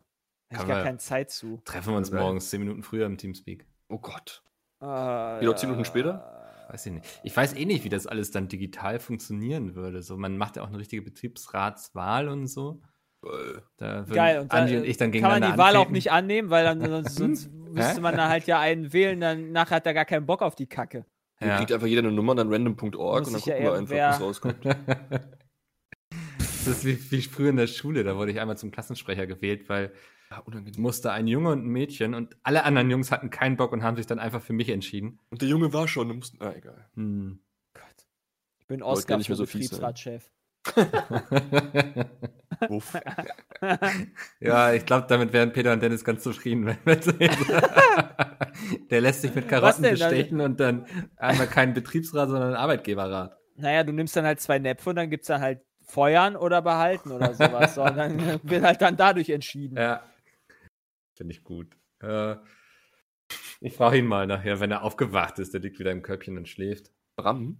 Ich habe keine Zeit zu. Treffen wir uns morgens 10 Minuten früher im Teamspeak. Oh Gott. Wieder 10 Minuten später? Weiß ich nicht. Ich weiß eh nicht, wie das alles dann digital funktionieren würde. So, man macht ja auch eine richtige Betriebsratswahl und so. Da geil. Und Andi und ich dann gegeneinander kann man die Wahl auch nicht annehmen, weil dann sonst müsste man dann halt ja einen wählen, dann nachher hat er gar keinen Bock auf die Kacke. Ja. Dann kriegt einfach jeder eine Nummer, dann random.org und dann gucken wir einfach, was rauskommt. Das ist wie früher in der Schule, da wurde ich einmal zum Klassensprecher gewählt, weil musste ein Junge und ein Mädchen und alle anderen Jungs hatten keinen Bock und haben sich dann einfach für mich entschieden. Und der Junge war schon, egal. Gott. Ich bin Oscar, nicht mehr so Betriebsratschef. Uff. Ja, ich glaube, damit wären Peter und Dennis ganz zufrieden. Der lässt sich mit Karotten bestechen und dann einmal keinen Betriebsrat, sondern einen Arbeitgeberrat. Naja, du nimmst dann halt 2 Näpfe und dann gibt's dann halt feuern oder behalten oder sowas, sondern wird halt dann dadurch entschieden. Ja. Finde ich gut. Ich frage ihn mal nachher, wenn er aufgewacht ist. Der liegt wieder im Körbchen und schläft. Bram?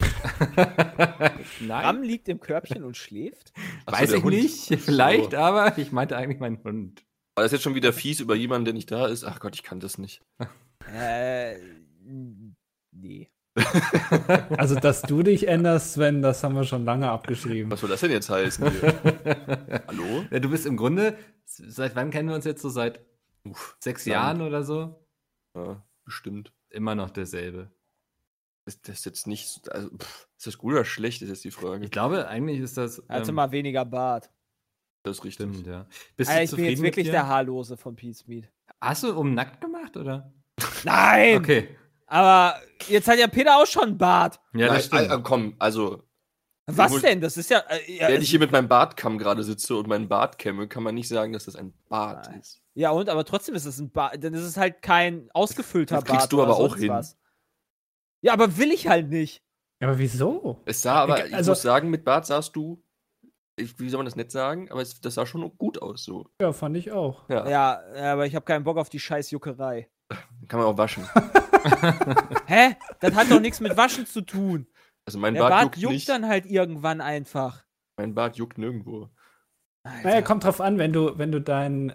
Nein. Bram liegt im Körbchen und schläft? Achso, weiß ich nicht. Vielleicht, aber ich meinte eigentlich meinen Hund. War das jetzt schon wieder fies über jemanden, der nicht da ist? Ach Gott, ich kann das nicht. Nee. Also, dass du dich änderst, Sven, das haben wir schon lange abgeschrieben. Was soll das denn jetzt heißen? Hallo? Ja, du bist im Grunde, seit wann kennen wir uns jetzt so? Seit 6 Jahren oder so? Ja, bestimmt. Immer noch derselbe. Ist das jetzt nicht, also, ist das gut oder schlecht, ist jetzt die Frage. Ich glaube, eigentlich ist das... Also mal weniger Bart. Das ist richtig. Stimmt, ja. Ich bin jetzt wirklich der Haarlose von PietSmiet. Hast du nackt gemacht, oder? Nein! Okay. Aber jetzt hat ja Peter auch schon einen Bart. Ja, das stimmt. Komm, also... Was denn? Das ist ja... wenn ich hier mit meinem Bartkamm gerade sitze und meinen Bart kämme, kann man nicht sagen, dass das ein Bart ist. Ja, aber trotzdem ist es ein Bart. Dann ist es halt kein ausgefüllter Bart. Das kriegst du aber auch hin. Was. Ja, aber will ich halt nicht. Aber wieso? Es sah aber... Ich muss sagen, mit Bart sahst du... Wie soll man das nicht sagen? Aber das sah schon gut aus, so. Ja, fand ich auch. Ja aber ich habe keinen Bock auf die Scheißjuckerei. Kann man auch waschen. Hä? Das hat doch nichts mit Waschen zu tun. Also mein Bart juckt nicht. Dann halt irgendwann einfach. Mein Bart juckt nirgendwo. Alter. Naja, kommt drauf an, wenn du deinen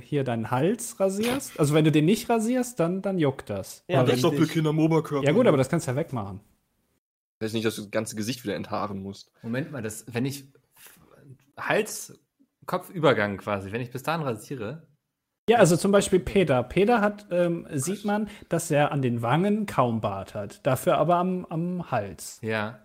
Hals rasierst, also wenn du den nicht rasierst, dann juckt das. Ja, aber das ist doch für Kinder im Oberkörper. Ja gut, aber das kannst du ja wegmachen. Ich weiß nicht, dass du das ganze Gesicht wieder enthaaren musst. Moment mal, wenn ich Hals-Kopf-Übergang quasi, wenn ich bis dahin rasiere... Ja, also zum Beispiel Peter. Peter hat, sieht man, dass er an den Wangen kaum Bart hat, dafür aber am Hals. Ja.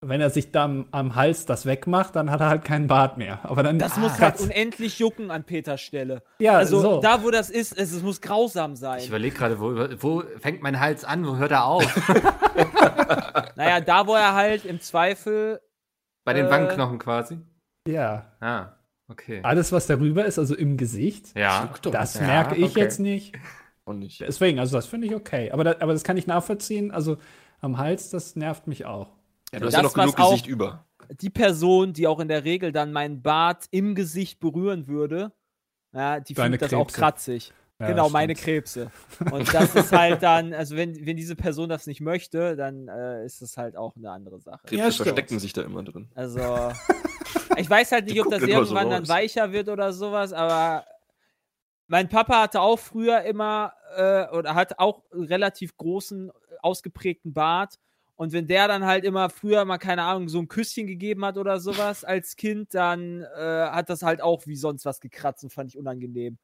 Wenn er sich dann am Hals das wegmacht, dann hat er halt keinen Bart mehr. Aber dann das muss halt unendlich jucken an Peters Stelle. Ja, also so. Da, wo das ist, es muss grausam sein. Ich überlege gerade, wo fängt mein Hals an, wo hört er auf? Naja, da, wo er halt im Zweifel... Bei den Wangenknochen quasi? Ja. Ah. Okay. Alles, was darüber ist, also im Gesicht, das merke ich jetzt nicht. Und nicht. Deswegen, also das finde ich okay. Aber das kann ich nachvollziehen. Also am Hals, das nervt mich auch. Ja, du hast ja noch genug Gesicht über. Die Person, die auch in der Regel dann meinen Bart im Gesicht berühren würde, ja, die findet das auch kratzig. Ja, genau, meine Krebse. Und das ist halt dann, also wenn diese Person das nicht möchte, dann ist das halt auch eine andere Sache. Krebse verstecken sich da immer drin. Also, ich weiß halt nicht, ob das irgendwann dann weicher wird oder sowas, aber mein Papa hatte auch früher immer, oder hat auch einen relativ großen, ausgeprägten Bart. Und wenn der dann halt immer früher mal, keine Ahnung, so ein Küsschen gegeben hat oder sowas als Kind, dann hat das halt auch wie sonst was gekratzt und fand ich unangenehm.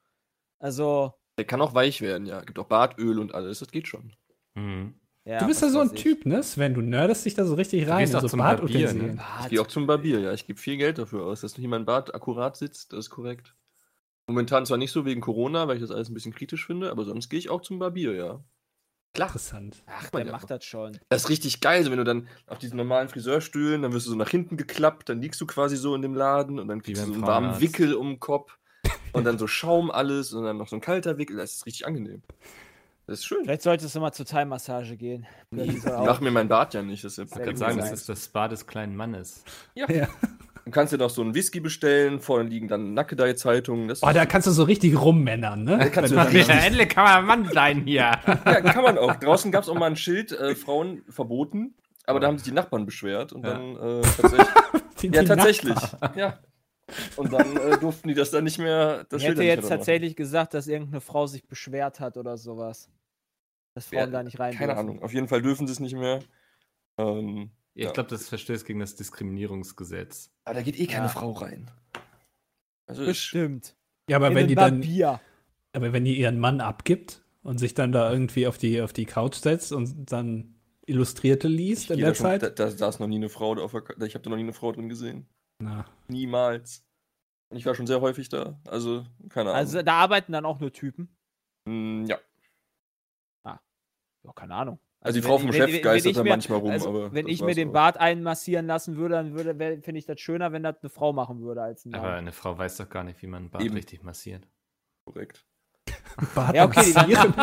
Also. Der kann auch weich werden, ja. Gibt auch Bartöl und alles, das geht schon. Mhm. Ja, du bist ja so ein Typ, ne, Sven? Du nerdest dich da so richtig rein. Du gehst auch zum Barbier, ne? Ich gehe auch zum Barbier, ja. Ich gebe viel Geld dafür aus, dass nicht mein Bart akkurat sitzt, das ist korrekt. Momentan zwar nicht so wegen Corona, weil ich das alles ein bisschen kritisch finde, aber sonst gehe ich auch zum Barbier, ja. Klar. Interessant. Ach, der macht das schon. Das ist richtig geil, so wenn du dann auf diesen normalen Friseurstühlen, dann wirst du so nach hinten geklappt, dann liegst du quasi so in dem Laden und dann kriegst du so einen warmen Wickel um den Kopf und dann so Schaum alles und dann noch so ein kalter Wickel. Das ist richtig angenehm. Das ist schön. Vielleicht solltest du mal zur Thai-Massage gehen. Ich mach mir mein Bart ja nicht. Das ist ja, ich kann sagen, das ist das Spa des kleinen Mannes. Ja. Dann kannst du dir noch so einen Whisky bestellen, vorne liegen dann Nackedei-Zeitungen. Oh, da kannst du so richtig rummännern, ne? Da kannst du endlich kann man ein Mann sein hier. Ja, kann man auch. Draußen gab es auch mal ein Schild, Frauen verboten, aber da haben sich die Nachbarn beschwert und dann tatsächlich. Ja, tatsächlich. Ja. Und dann durften die das dann nicht mehr. Das ich Schild hätte jetzt tatsächlich gesagt, dass irgendeine Frau sich beschwert hat oder sowas. Dass Frauen da nicht rein dürfen. Keine Ahnung. Auf jeden Fall dürfen sie es nicht mehr. Ich glaube, das verstößt gegen das Diskriminierungsgesetz. Aber da geht keine Frau rein. Also bestimmt. Ja, aber wenn die dann ihren Mann abgibt und sich dann da irgendwie auf die Couch setzt und dann Illustrierte liest in der Zeit. Da ist noch nie eine Frau ich habe da noch nie eine Frau drin gesehen. Na. Niemals. Und ich war schon sehr häufig da. Also, keine Ahnung. Also da arbeiten dann auch nur Typen? Ja. Ja, keine Ahnung. Also die Frau vom Chef geistert da manchmal rum. Also, aber wenn ich mir den Bart einmassieren lassen würde, dann finde ich das schöner, wenn das eine Frau machen würde als ein Mann. Aber eine Frau weiß doch gar nicht, wie man einen Bart richtig massiert. Korrekt. Bart massieren?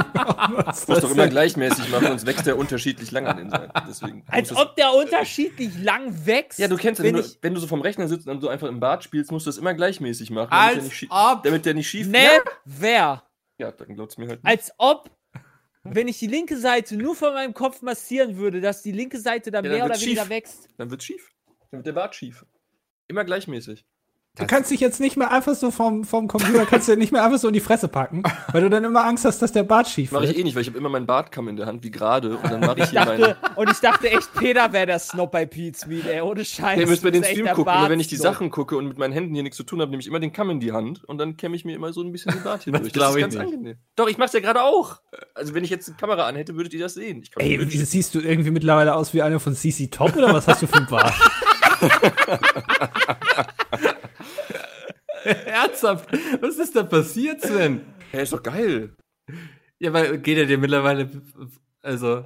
Das muss doch immer gleichmäßig machen, sonst wächst der unterschiedlich lang an den Seiten. Deswegen als ob der unterschiedlich lang wächst? Ja, du kennst das, wenn du so vom Rechner sitzt und so einfach im Bart spielst, musst du das immer gleichmäßig machen. Damit der nicht schief wird. Wer? Ja, dann glaubt's mir halt nicht. Als ob wenn ich die linke Seite nur von meinem Kopf massieren würde, dass die linke Seite dann mehr oder weniger wächst. Dann wird's schief. Dann wird der Bart schief. Immer gleichmäßig. Du kannst dich jetzt nicht mehr einfach so vom Computer in die Fresse packen, weil du dann immer Angst hast, dass der Bart schief wird. Mach ich eh nicht, weil ich habe immer meinen Bartkamm in der Hand, wie gerade, und dann mache ich hier meinen. Und ich dachte echt, Peter wäre der Snob bei PietSmiet, ey, ohne Scheiß. Ihr müsst bei den Stream gucken, weil wenn ich die Sachen gucke und mit meinen Händen hier nichts zu tun habe, nehme ich immer den Kamm in die Hand und dann kämme ich mir immer so ein bisschen den Bart hier durch. Das ist ganz angenehm. Doch, ich mach's ja gerade auch. Also wenn ich jetzt eine Kamera anhätte, würdet ihr das sehen. Ey, siehst du irgendwie mittlerweile aus wie einer von CC Top, oder was hast du für einen Bart? Ernsthaft? Was ist da passiert, Sven? Hey, ist doch geil. Ja, weil geht er dir mittlerweile, also...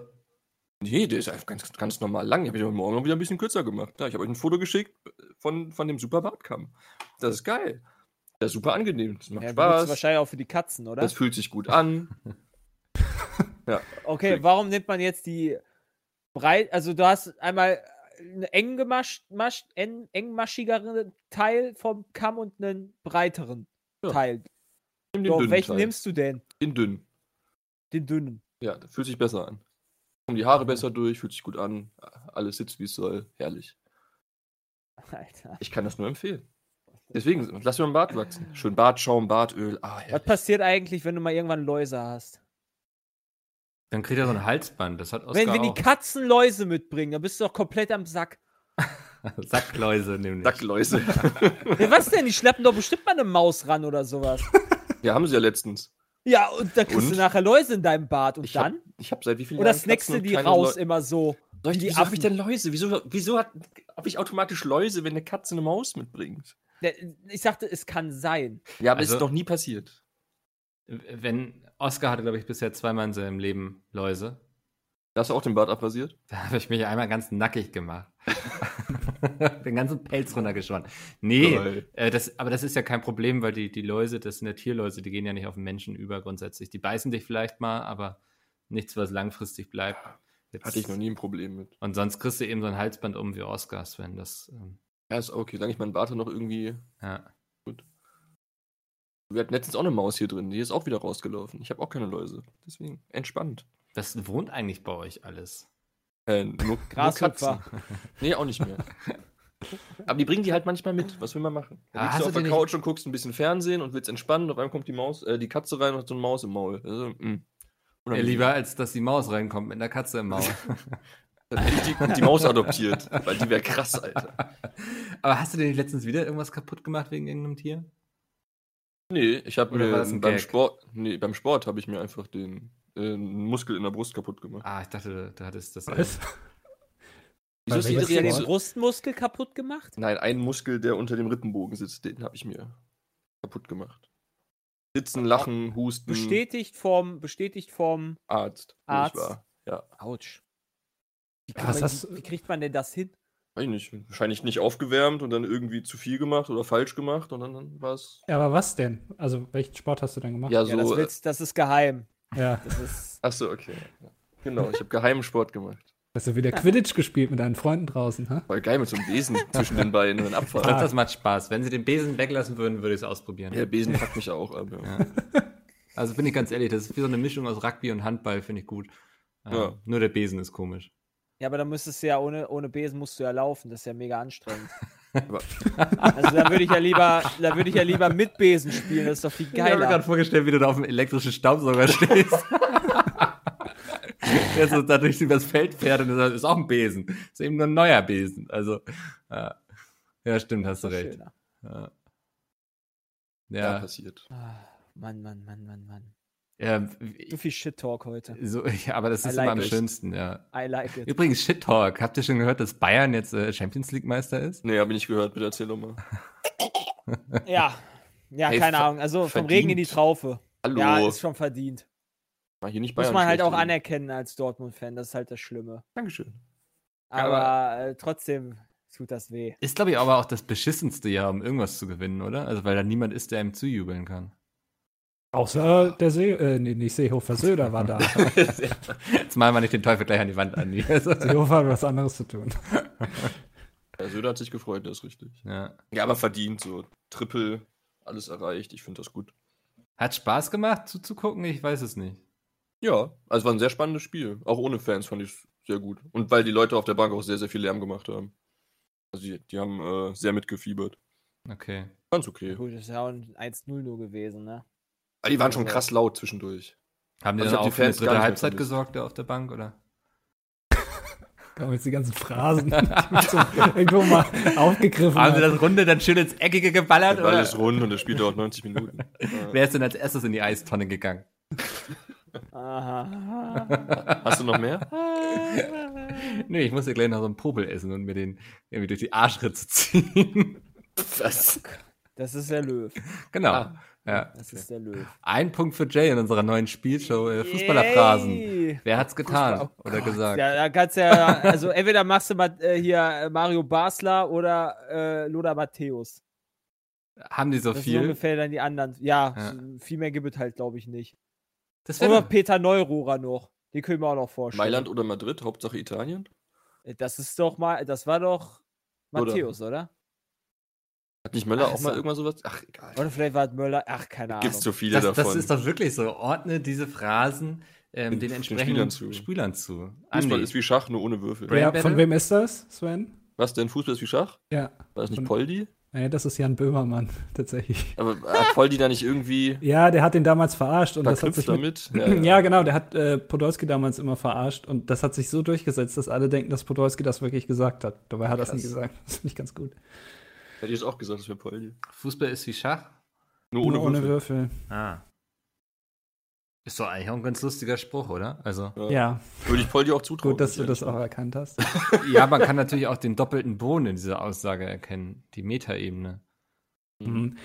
Nee, der ist einfach ganz, ganz normal lang. Ich habe ihn heute Morgen noch wieder ein bisschen kürzer gemacht. Ja, ich habe euch ein Foto geschickt von dem super Bartkamm. Das ist geil. Das ist super angenehm. Das macht Spaß. Das ist wahrscheinlich auch für die Katzen, oder? Das fühlt sich gut an. Ja. Okay, warum nimmt man jetzt die Breit... Also du hast einmal... einen engmaschigeren Teil vom Kamm und einen breiteren Teil. Doch, welchen nimmst du denn? Den dünnen. Den dünnen. Ja, das fühlt sich besser an. Kommen die Haare besser durch, fühlt sich gut an, alles sitzt wie es soll, herrlich. Alter. Ich kann das nur empfehlen. Deswegen, lass mir einen Bart wachsen. Schön Bartschaum, Bartöl. Was passiert eigentlich, wenn du mal irgendwann Läuse hast? Dann kriegt er so ein Halsband, das hat Oskar wenn die Katzen Läuse mitbringen, dann bist du doch komplett am Sack. Sackläuse nämlich. Sackläuse. Ja, was denn? Die schleppen doch bestimmt mal eine Maus ran oder sowas. Ja, haben sie ja letztens. Ja, und dann kriegst du nachher Läuse in deinem Bart. Und dann? Ich hab seit wie vielen Jahren Katzen snackst du die raus immer so? Wieso hab ich denn Läuse? Wieso hab ich automatisch Läuse, wenn eine Katze eine Maus mitbringt? Ich sagte, es kann sein. Ja, aber es ist noch nie passiert. Wenn... Oskar hatte, glaube ich, bisher zweimal in seinem Leben Läuse. Hast du auch den Bart abrasiert? Da habe ich mich einmal ganz nackig gemacht. Den ganzen Pelz runtergeschoren. Nee, aber das ist ja kein Problem, weil die Läuse, das sind ja Tierläuse, die gehen ja nicht auf den Menschen über grundsätzlich. Die beißen dich vielleicht mal, aber nichts, was langfristig bleibt. Jetzt, hatte ich noch nie ein Problem mit. Und sonst kriegst du eben so ein Halsband um wie Oscars, wenn das... ja, ist okay, solange ich meinen Bart noch irgendwie... Ja. Gut. Wir hatten letztens auch eine Maus hier drin, die ist auch wieder rausgelaufen. Ich habe auch keine Läuse, deswegen entspannt. Was wohnt eigentlich bei euch alles? Nur Grashüpfer. Nee, auch nicht mehr. Aber die bringen die halt manchmal mit. Was will man machen? Dann liegst du auf der Couch und guckst ein bisschen Fernsehen und willst entspannen. Und auf einmal kommt die Katze rein und hat so eine Maus im Maul. Also, lieber, als dass die Maus reinkommt mit einer Katze im Maul. Dann hätte ich die Maus adoptiert. Weil die wäre krass, Alter. Aber hast du denn letztens wieder irgendwas kaputt gemacht wegen irgendeinem Tier? Nee, ich habe mir beim Sport habe ich mir einfach den Muskel in der Brust kaputt gemacht. Ah, ich dachte, da hattest du das. Was? Wieso hast du den Brustmuskel kaputt gemacht? Nein, einen Muskel, der unter dem Rippenbogen sitzt, den habe ich mir kaputt gemacht. Sitzen, lachen, husten. Bestätigt vom Arzt. Ja. Autsch. Wie kriegt man denn das hin? Weiß ich nicht. Wahrscheinlich nicht aufgewärmt und dann irgendwie zu viel gemacht oder falsch gemacht und dann war es. Ja, aber was denn? Also, welchen Sport hast du dann gemacht? Ja, so, das ist geheim. Ja. Achso, okay. Genau, ich habe geheimen Sport gemacht. Hast du wieder Quidditch gespielt mit deinen Freunden draußen, ha? Voll geil mit so einem Besen zwischen den beiden und einem Abfall. Das macht Spaß. Wenn sie den Besen weglassen würden, würde ich es ausprobieren. Der Besen packt mich auch ab. Ja. Also bin ich ganz ehrlich, das ist wie so eine Mischung aus Rugby und Handball, finde ich gut. Ja. Nur der Besen ist komisch. Ja, aber dann müsstest du ja ohne Besen musst du ja laufen, das ist ja mega anstrengend. Also da würde ich ja lieber mit Besen spielen, das ist doch viel geiler. Ich habe mir gerade vorgestellt, wie du da auf dem elektrischen Staubsauger stehst. Der so dadurch über das Feld fährt und das ist auch ein Besen. Das ist eben nur ein neuer Besen. Also, ja, stimmt, hast du recht. Ja. Ja, passiert. Mann. Ja, so viel Shit-Talk heute. So, ja, aber das ist immer am schönsten, ja. I like it. Übrigens, Shit-Talk. Habt ihr schon gehört, dass Bayern jetzt Champions-League-Meister ist? Nee, habe ich nicht gehört. Bitte erzähl doch mal. Ja, hey, keine Ahnung. Also verdient. Vom Regen in die Traufe. Hallo. Ja, ist schon verdient. War hier nicht Bayern. Muss man halt auch anerkennen als Dortmund-Fan. Das ist halt das Schlimme. Dankeschön. Aber trotzdem tut das weh. Ist, glaube ich, aber auch das beschissenste Jahr, um irgendwas zu gewinnen, oder? Also, weil da niemand ist, der einem zujubeln kann. Außer der Seehofer, Söder war da. Jetzt malen wir nicht den Teufel gleich an die Wand an. Seehofer hat was anderes zu tun. Ja, Söder hat sich gefreut, das ist richtig. Ja, aber verdient, so Triple, alles erreicht, ich finde das gut. Hat Spaß gemacht zuzugucken? Ich weiß es nicht. Ja, also war ein sehr spannendes Spiel. Auch ohne Fans fand ich es sehr gut. Und weil die Leute auf der Bank auch sehr, sehr viel Lärm gemacht haben. Also die haben sehr mitgefiebert. Okay. Ganz okay. Gut, das ist ja auch ein 1-0 nur gewesen, ne? Aber die waren schon krass laut zwischendurch. Haben die dann auch für die dritte Halbzeit gesorgt, da auf der Bank, oder? Da haben jetzt die ganzen Phrasen irgendwo mal aufgegriffen. Haben sie das Runde dann schön ins Eckige geballert, oder? Alles rund und das Spiel dauert 90 Minuten. Wer ist denn als erstes in die Eistonne gegangen? Hast du noch mehr? Nee, ich muss ja gleich noch so einen Popel essen und mir den irgendwie durch die Arschritze ziehen. Das ist der Löw. Genau. Ja. Das ist der Löw. Ein Punkt für Jay in unserer neuen Spielshow, Fußballerphrasen. Wer hat's getan oder gesagt? Ja, da kannst ja, also entweder machst du mal hier Mario Basler oder Lothar Matthäus. Haben die so das viel? Das ungefähr dann die anderen. Ja, viel mehr gibt es halt, glaube ich, nicht. Oder Peter Neururer noch. Die können wir auch noch vorstellen. Mailand oder Madrid, Hauptsache Italien? Das war doch Matthäus, oder? Hat nicht Möller auch mal irgendwann sowas? Ach, egal. Oder vielleicht war es Möller, keine Ahnung. Gibt's so viele davon. Das ist doch wirklich so. Ordne diese Phrasen den entsprechenden Spielern zu. Fußball ist wie Schach, nur ohne Würfel. Ja, von wem ist das, Sven? Was denn? Fußball ist wie Schach? Ja. War das nicht Poldi? Naja, das ist Jan Böhmermann, tatsächlich. Aber hat Poldi da nicht irgendwie... Ja, der hat den damals verarscht. Und das hat sich damit? Ja, genau, der hat Podolski damals immer verarscht. Und das hat sich so durchgesetzt, dass alle denken, dass Podolski das wirklich gesagt hat. Dabei hat er das nie gesagt. Das finde ich ganz gut. Hätte ich es auch gesagt, das wäre Poldi. Fußball ist wie Schach? Nur ohne Würfel. Ah. Ist doch eigentlich auch ein ganz lustiger Spruch, oder? Also ja. Würde ich Poldi auch zutrauen. Gut, dass du das auch erkannt hast. Ja, man kann natürlich auch den doppelten Boden in dieser Aussage erkennen. Die Metaebene. Mhm.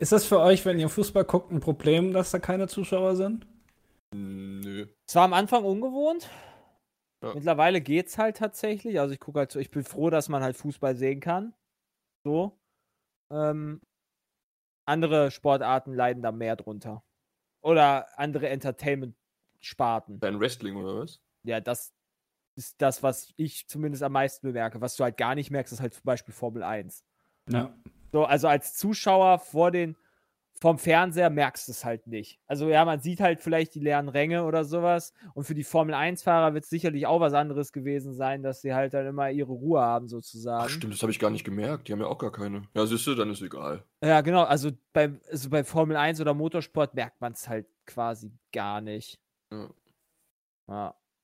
Ist das für euch, wenn ihr Fußball guckt, ein Problem, dass da keine Zuschauer sind? Nö. Es war am Anfang ungewohnt. Ja. Mittlerweile geht's halt tatsächlich. Also ich gucke halt so, ich bin froh, dass man halt Fußball sehen kann. So. Andere Sportarten leiden da mehr drunter. Oder andere Entertainment-Sparten. Dein Wrestling oder was? Ja, das ist das, was ich zumindest am meisten bemerke. Was du halt gar nicht merkst, ist halt zum Beispiel Formel 1. Ja. So, also als Zuschauer vom Fernseher merkst du es halt nicht. Also ja, man sieht halt vielleicht die leeren Ränge oder sowas. Und für die Formel-1-Fahrer wird es sicherlich auch was anderes gewesen sein, dass sie halt dann immer ihre Ruhe haben sozusagen. Ach stimmt, das habe ich gar nicht gemerkt. Die haben ja auch gar keine. Ja, siehst du, dann ist egal. Ja, genau. Also bei Formel 1 oder Motorsport merkt man es halt quasi gar nicht. Ja.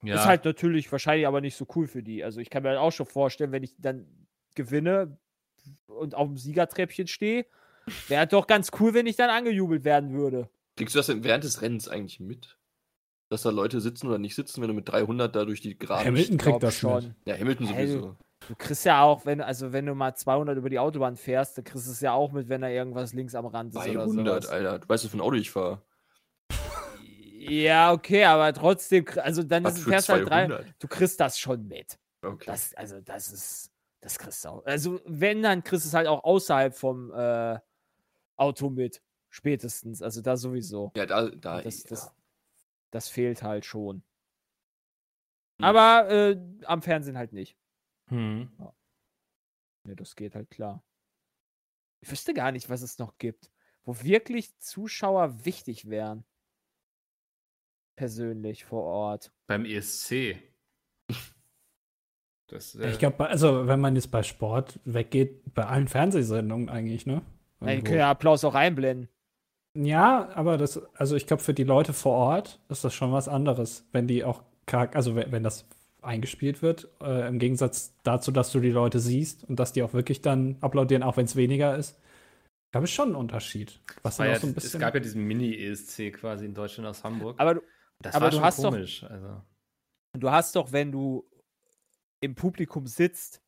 Ja. Ist halt natürlich wahrscheinlich aber nicht so cool für die. Also ich kann mir halt auch schon vorstellen, wenn ich dann gewinne und auf dem Siegertreppchen stehe, wäre doch ganz cool, wenn ich dann angejubelt werden würde. Kriegst du das denn während des Rennens eigentlich mit? Dass da Leute sitzen oder nicht sitzen, wenn du mit 300 da durch die Geraden... Hamilton kriegt das schon. Ja, Hamilton sowieso. Du kriegst ja auch, wenn du mal 200 über die Autobahn fährst, dann kriegst du es ja auch mit, wenn da irgendwas links am Rand ist 200, oder so. Alter. Du weißt, was für ein Auto ich fahre. Ja, okay, aber trotzdem... Also dann fährst du halt 300. Du kriegst das schon mit. Okay. Das kriegst du auch. Also wenn, dann kriegst du es halt auch außerhalb vom... Auto mit, spätestens. Also da sowieso. Ja, das fehlt halt schon. Hm. Aber am Fernsehen halt nicht. Hm. Ja. Ja, das geht halt klar. Ich wüsste gar nicht, was es noch gibt, wo wirklich Zuschauer wichtig wären. Persönlich vor Ort. Beim ESC. Ich glaube, also wenn man jetzt bei Sport weggeht, bei allen Fernsehsendungen eigentlich, ne? Ich kann ja Applaus auch einblenden. Ja, aber ich glaube, für die Leute vor Ort ist das schon was anderes, wenn die auch, wenn das eingespielt wird, im Gegensatz dazu, dass du die Leute siehst und dass die auch wirklich dann applaudieren, auch wenn es weniger ist. Ich glaube, es ist schon ein Unterschied. Was dann auch so ein bisschen es gab ja diesen Mini-ESC quasi in Deutschland aus Hamburg. Du hast doch, wenn du im Publikum sitzt,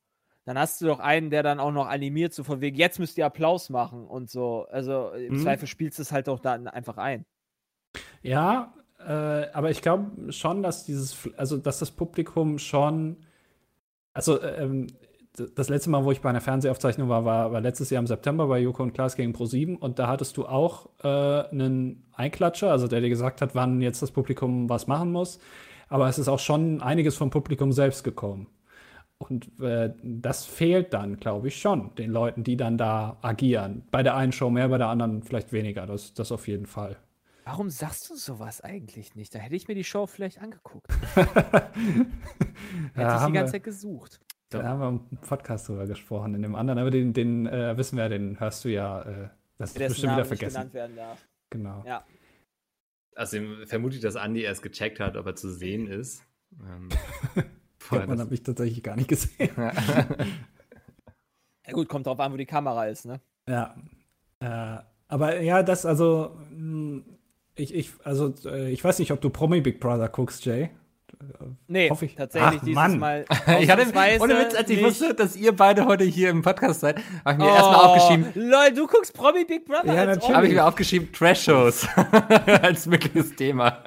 dann hast du doch einen, der dann auch noch animiert, so von wegen, jetzt müsst ihr Applaus machen und so. Also im Zweifel spielst du es halt auch dann einfach ein. Ja, aber ich glaube schon, dass dass das Publikum schon, das letzte Mal, wo ich bei einer Fernsehaufzeichnung war letztes Jahr im September bei Joko und Klaas gegen ProSieben und da hattest du auch einen Einklatscher, also der dir gesagt hat, wann jetzt das Publikum was machen muss. Aber es ist auch schon einiges vom Publikum selbst gekommen. Und das fehlt dann, glaube ich, schon den Leuten, die dann da agieren. Bei der einen Show mehr, bei der anderen vielleicht weniger. Das auf jeden Fall. Warum sagst du sowas eigentlich nicht? Da hätte ich mir die Show vielleicht angeguckt. Hätte ich die ganze Zeit gesucht. Da haben wir im Podcast drüber gesprochen, in dem anderen. Aber den wissen wir, den hörst du ja. Das ist bestimmt wieder vergessen. Genannt werden darf. Genau. Ja. Also vermute ich, dass Andi erst gecheckt hat, ob er zu sehen ist. Das habe ich tatsächlich gar nicht gesehen. Ja gut, kommt drauf an, wo die Kamera ist, ne? Ja. Aber ja, das, also ich weiß nicht, ob du Promi Big Brother guckst, Jay. Nee, hoffe ich. Tatsächlich dieses Mann. Mal. Ich hatte, ohne Witz, als ich wusste, dass ihr beide heute hier im Podcast seid, habe ich mir erstmal aufgeschrieben. Lol, du guckst Promi Big Brother? Ja, natürlich. Habe ich mir aufgeschrieben, Trash-Shows als mögliches Thema.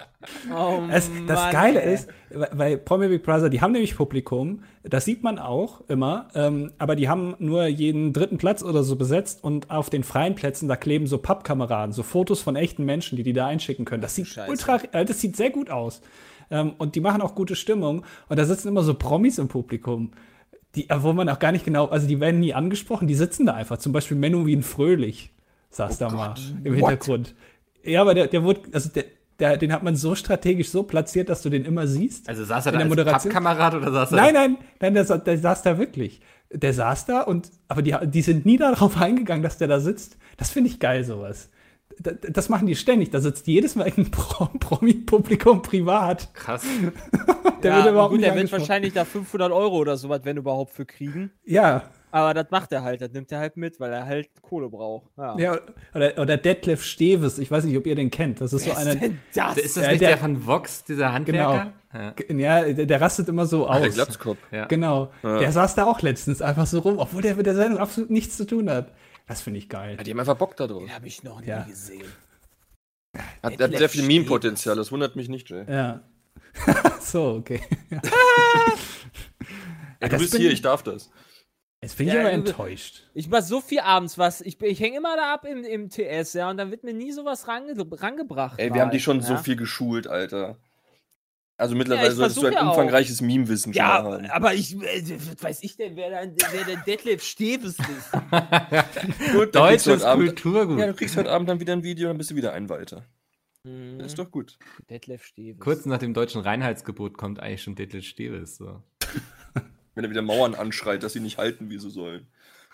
Oh, das Geile ist, weil Promi Big Brother, die haben nämlich Publikum, das sieht man auch immer, aber die haben nur jeden dritten Platz oder so besetzt und auf den freien Plätzen, da kleben so Pappkameraden, so Fotos von echten Menschen, die da einschicken können. Das sieht das sieht sehr gut aus. Und die machen auch gute Stimmung. Und da sitzen immer so Promis im Publikum, wo man auch gar nicht genau, also die werden nie angesprochen, die sitzen da einfach. Zum Beispiel Menowin Fröhlich saß da mal im Hintergrund. Ja, aber der wurde, also den hat man so strategisch so platziert, dass du den immer siehst. Also saß er da als Pappkamerad oder saß er? Nein, der saß da wirklich. Der saß da aber die sind nie darauf eingegangen, dass der da sitzt. Das finde ich geil, sowas. Das machen die ständig. Da sitzt jedes Mal ein Promi-Publikum privat. Krass. Der wird wahrscheinlich da 500 € oder sowas, wenn überhaupt, für kriegen. Ja. Aber das macht er halt. Das nimmt er halt mit, weil er halt Kohle braucht. Ja. Ja, oder Detlef Steves. Ich weiß nicht, ob ihr den kennt. Das ist einer. Das? Ist das nicht der von Vox, dieser Handwerker? Genau. Ja, der rastet immer so aus. Der Glatzkopf. Ja. Genau. Ja. Der saß da auch letztens einfach so rum, obwohl der mit der Sendung absolut nichts zu tun hat. Das finde ich geil. Ja, die haben einfach Bock da drauf. Den habe ich noch nie gesehen. Hat sehr viel Meme-Potenzial, das wundert mich nicht, Jay. Ja. so, okay. Ja, du bist hier, ich darf das. Jetzt bin ich aber enttäuscht. Ich mache so viel abends was. Ich hänge immer da ab im TS, ja, und dann wird mir nie sowas rangebracht. Ey, wir haben dich schon so viel geschult, Alter. Also mittlerweile solltest du ein umfangreiches Meme-Wissen schon haben. Ja, aber was weiß ich denn, wer der Detlef Steves ist? Gut, deutsches Kulturgut. Ja, du kriegst heute Abend dann wieder ein Video, dann bist du wieder ein weiter. Das ist doch gut. Detlef Steves. Kurz nach dem deutschen Reinheitsgebot kommt eigentlich schon Detlef Steves. So. Wenn er wieder Mauern anschreit, dass sie nicht halten, wie sie sollen.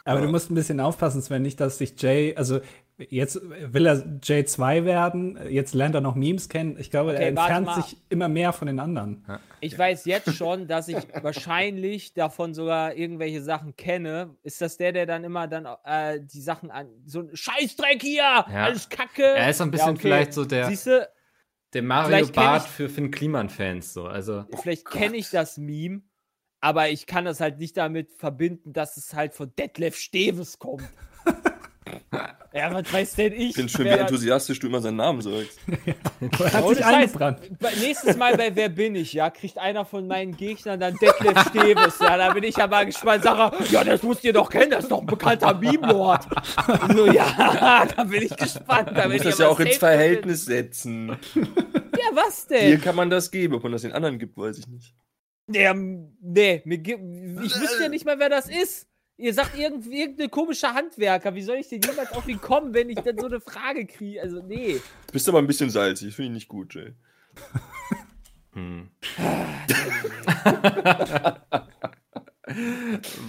Aber du musst ein bisschen aufpassen, Sven, nicht, dass dich Jay, also jetzt will er Jay 2 werden, jetzt lernt er noch Memes kennen. Ich glaube, er entfernt sich immer mehr von den anderen. Ich weiß jetzt schon, dass ich wahrscheinlich davon sogar irgendwelche Sachen kenne. Ist das der dann immer die Sachen an, so ein Scheißdreck hier, alles Kacke. Er ist so ein bisschen vielleicht so der... Siehste, der Mario Barth für Finn Kliman-Fans. So. Also, vielleicht kenne ich das Meme, aber ich kann das halt nicht damit verbinden, dass es halt von Detlef Steves kommt. Ja, was weiß denn ich? Ich finde schön, wie enthusiastisch du immer seinen Namen sagst. Hat sich eingebrannt. Nächstes Mal bei Wer bin ich, ja, kriegt einer von meinen Gegnern dann Detlef Steves. Ja, da bin ich ja mal gespannt. Sag er, ja, das musst ihr doch kennen, das ist doch ein bekannter Meme-Lord. So, ja, da bin ich gespannt. Da du musst das ja auch ins Verhältnis setzen. Ja, was denn? Hier kann man das geben, ob man das den anderen gibt, weiß ich nicht. Nee, ich wüsste ja nicht mal, wer das ist. Ihr sagt irgendeine komische Handwerker. Wie soll ich denn jemals auf ihn kommen, wenn ich dann so eine Frage kriege? Also, nee. Du bist aber ein bisschen salzig. Finde ich nicht gut, Jay.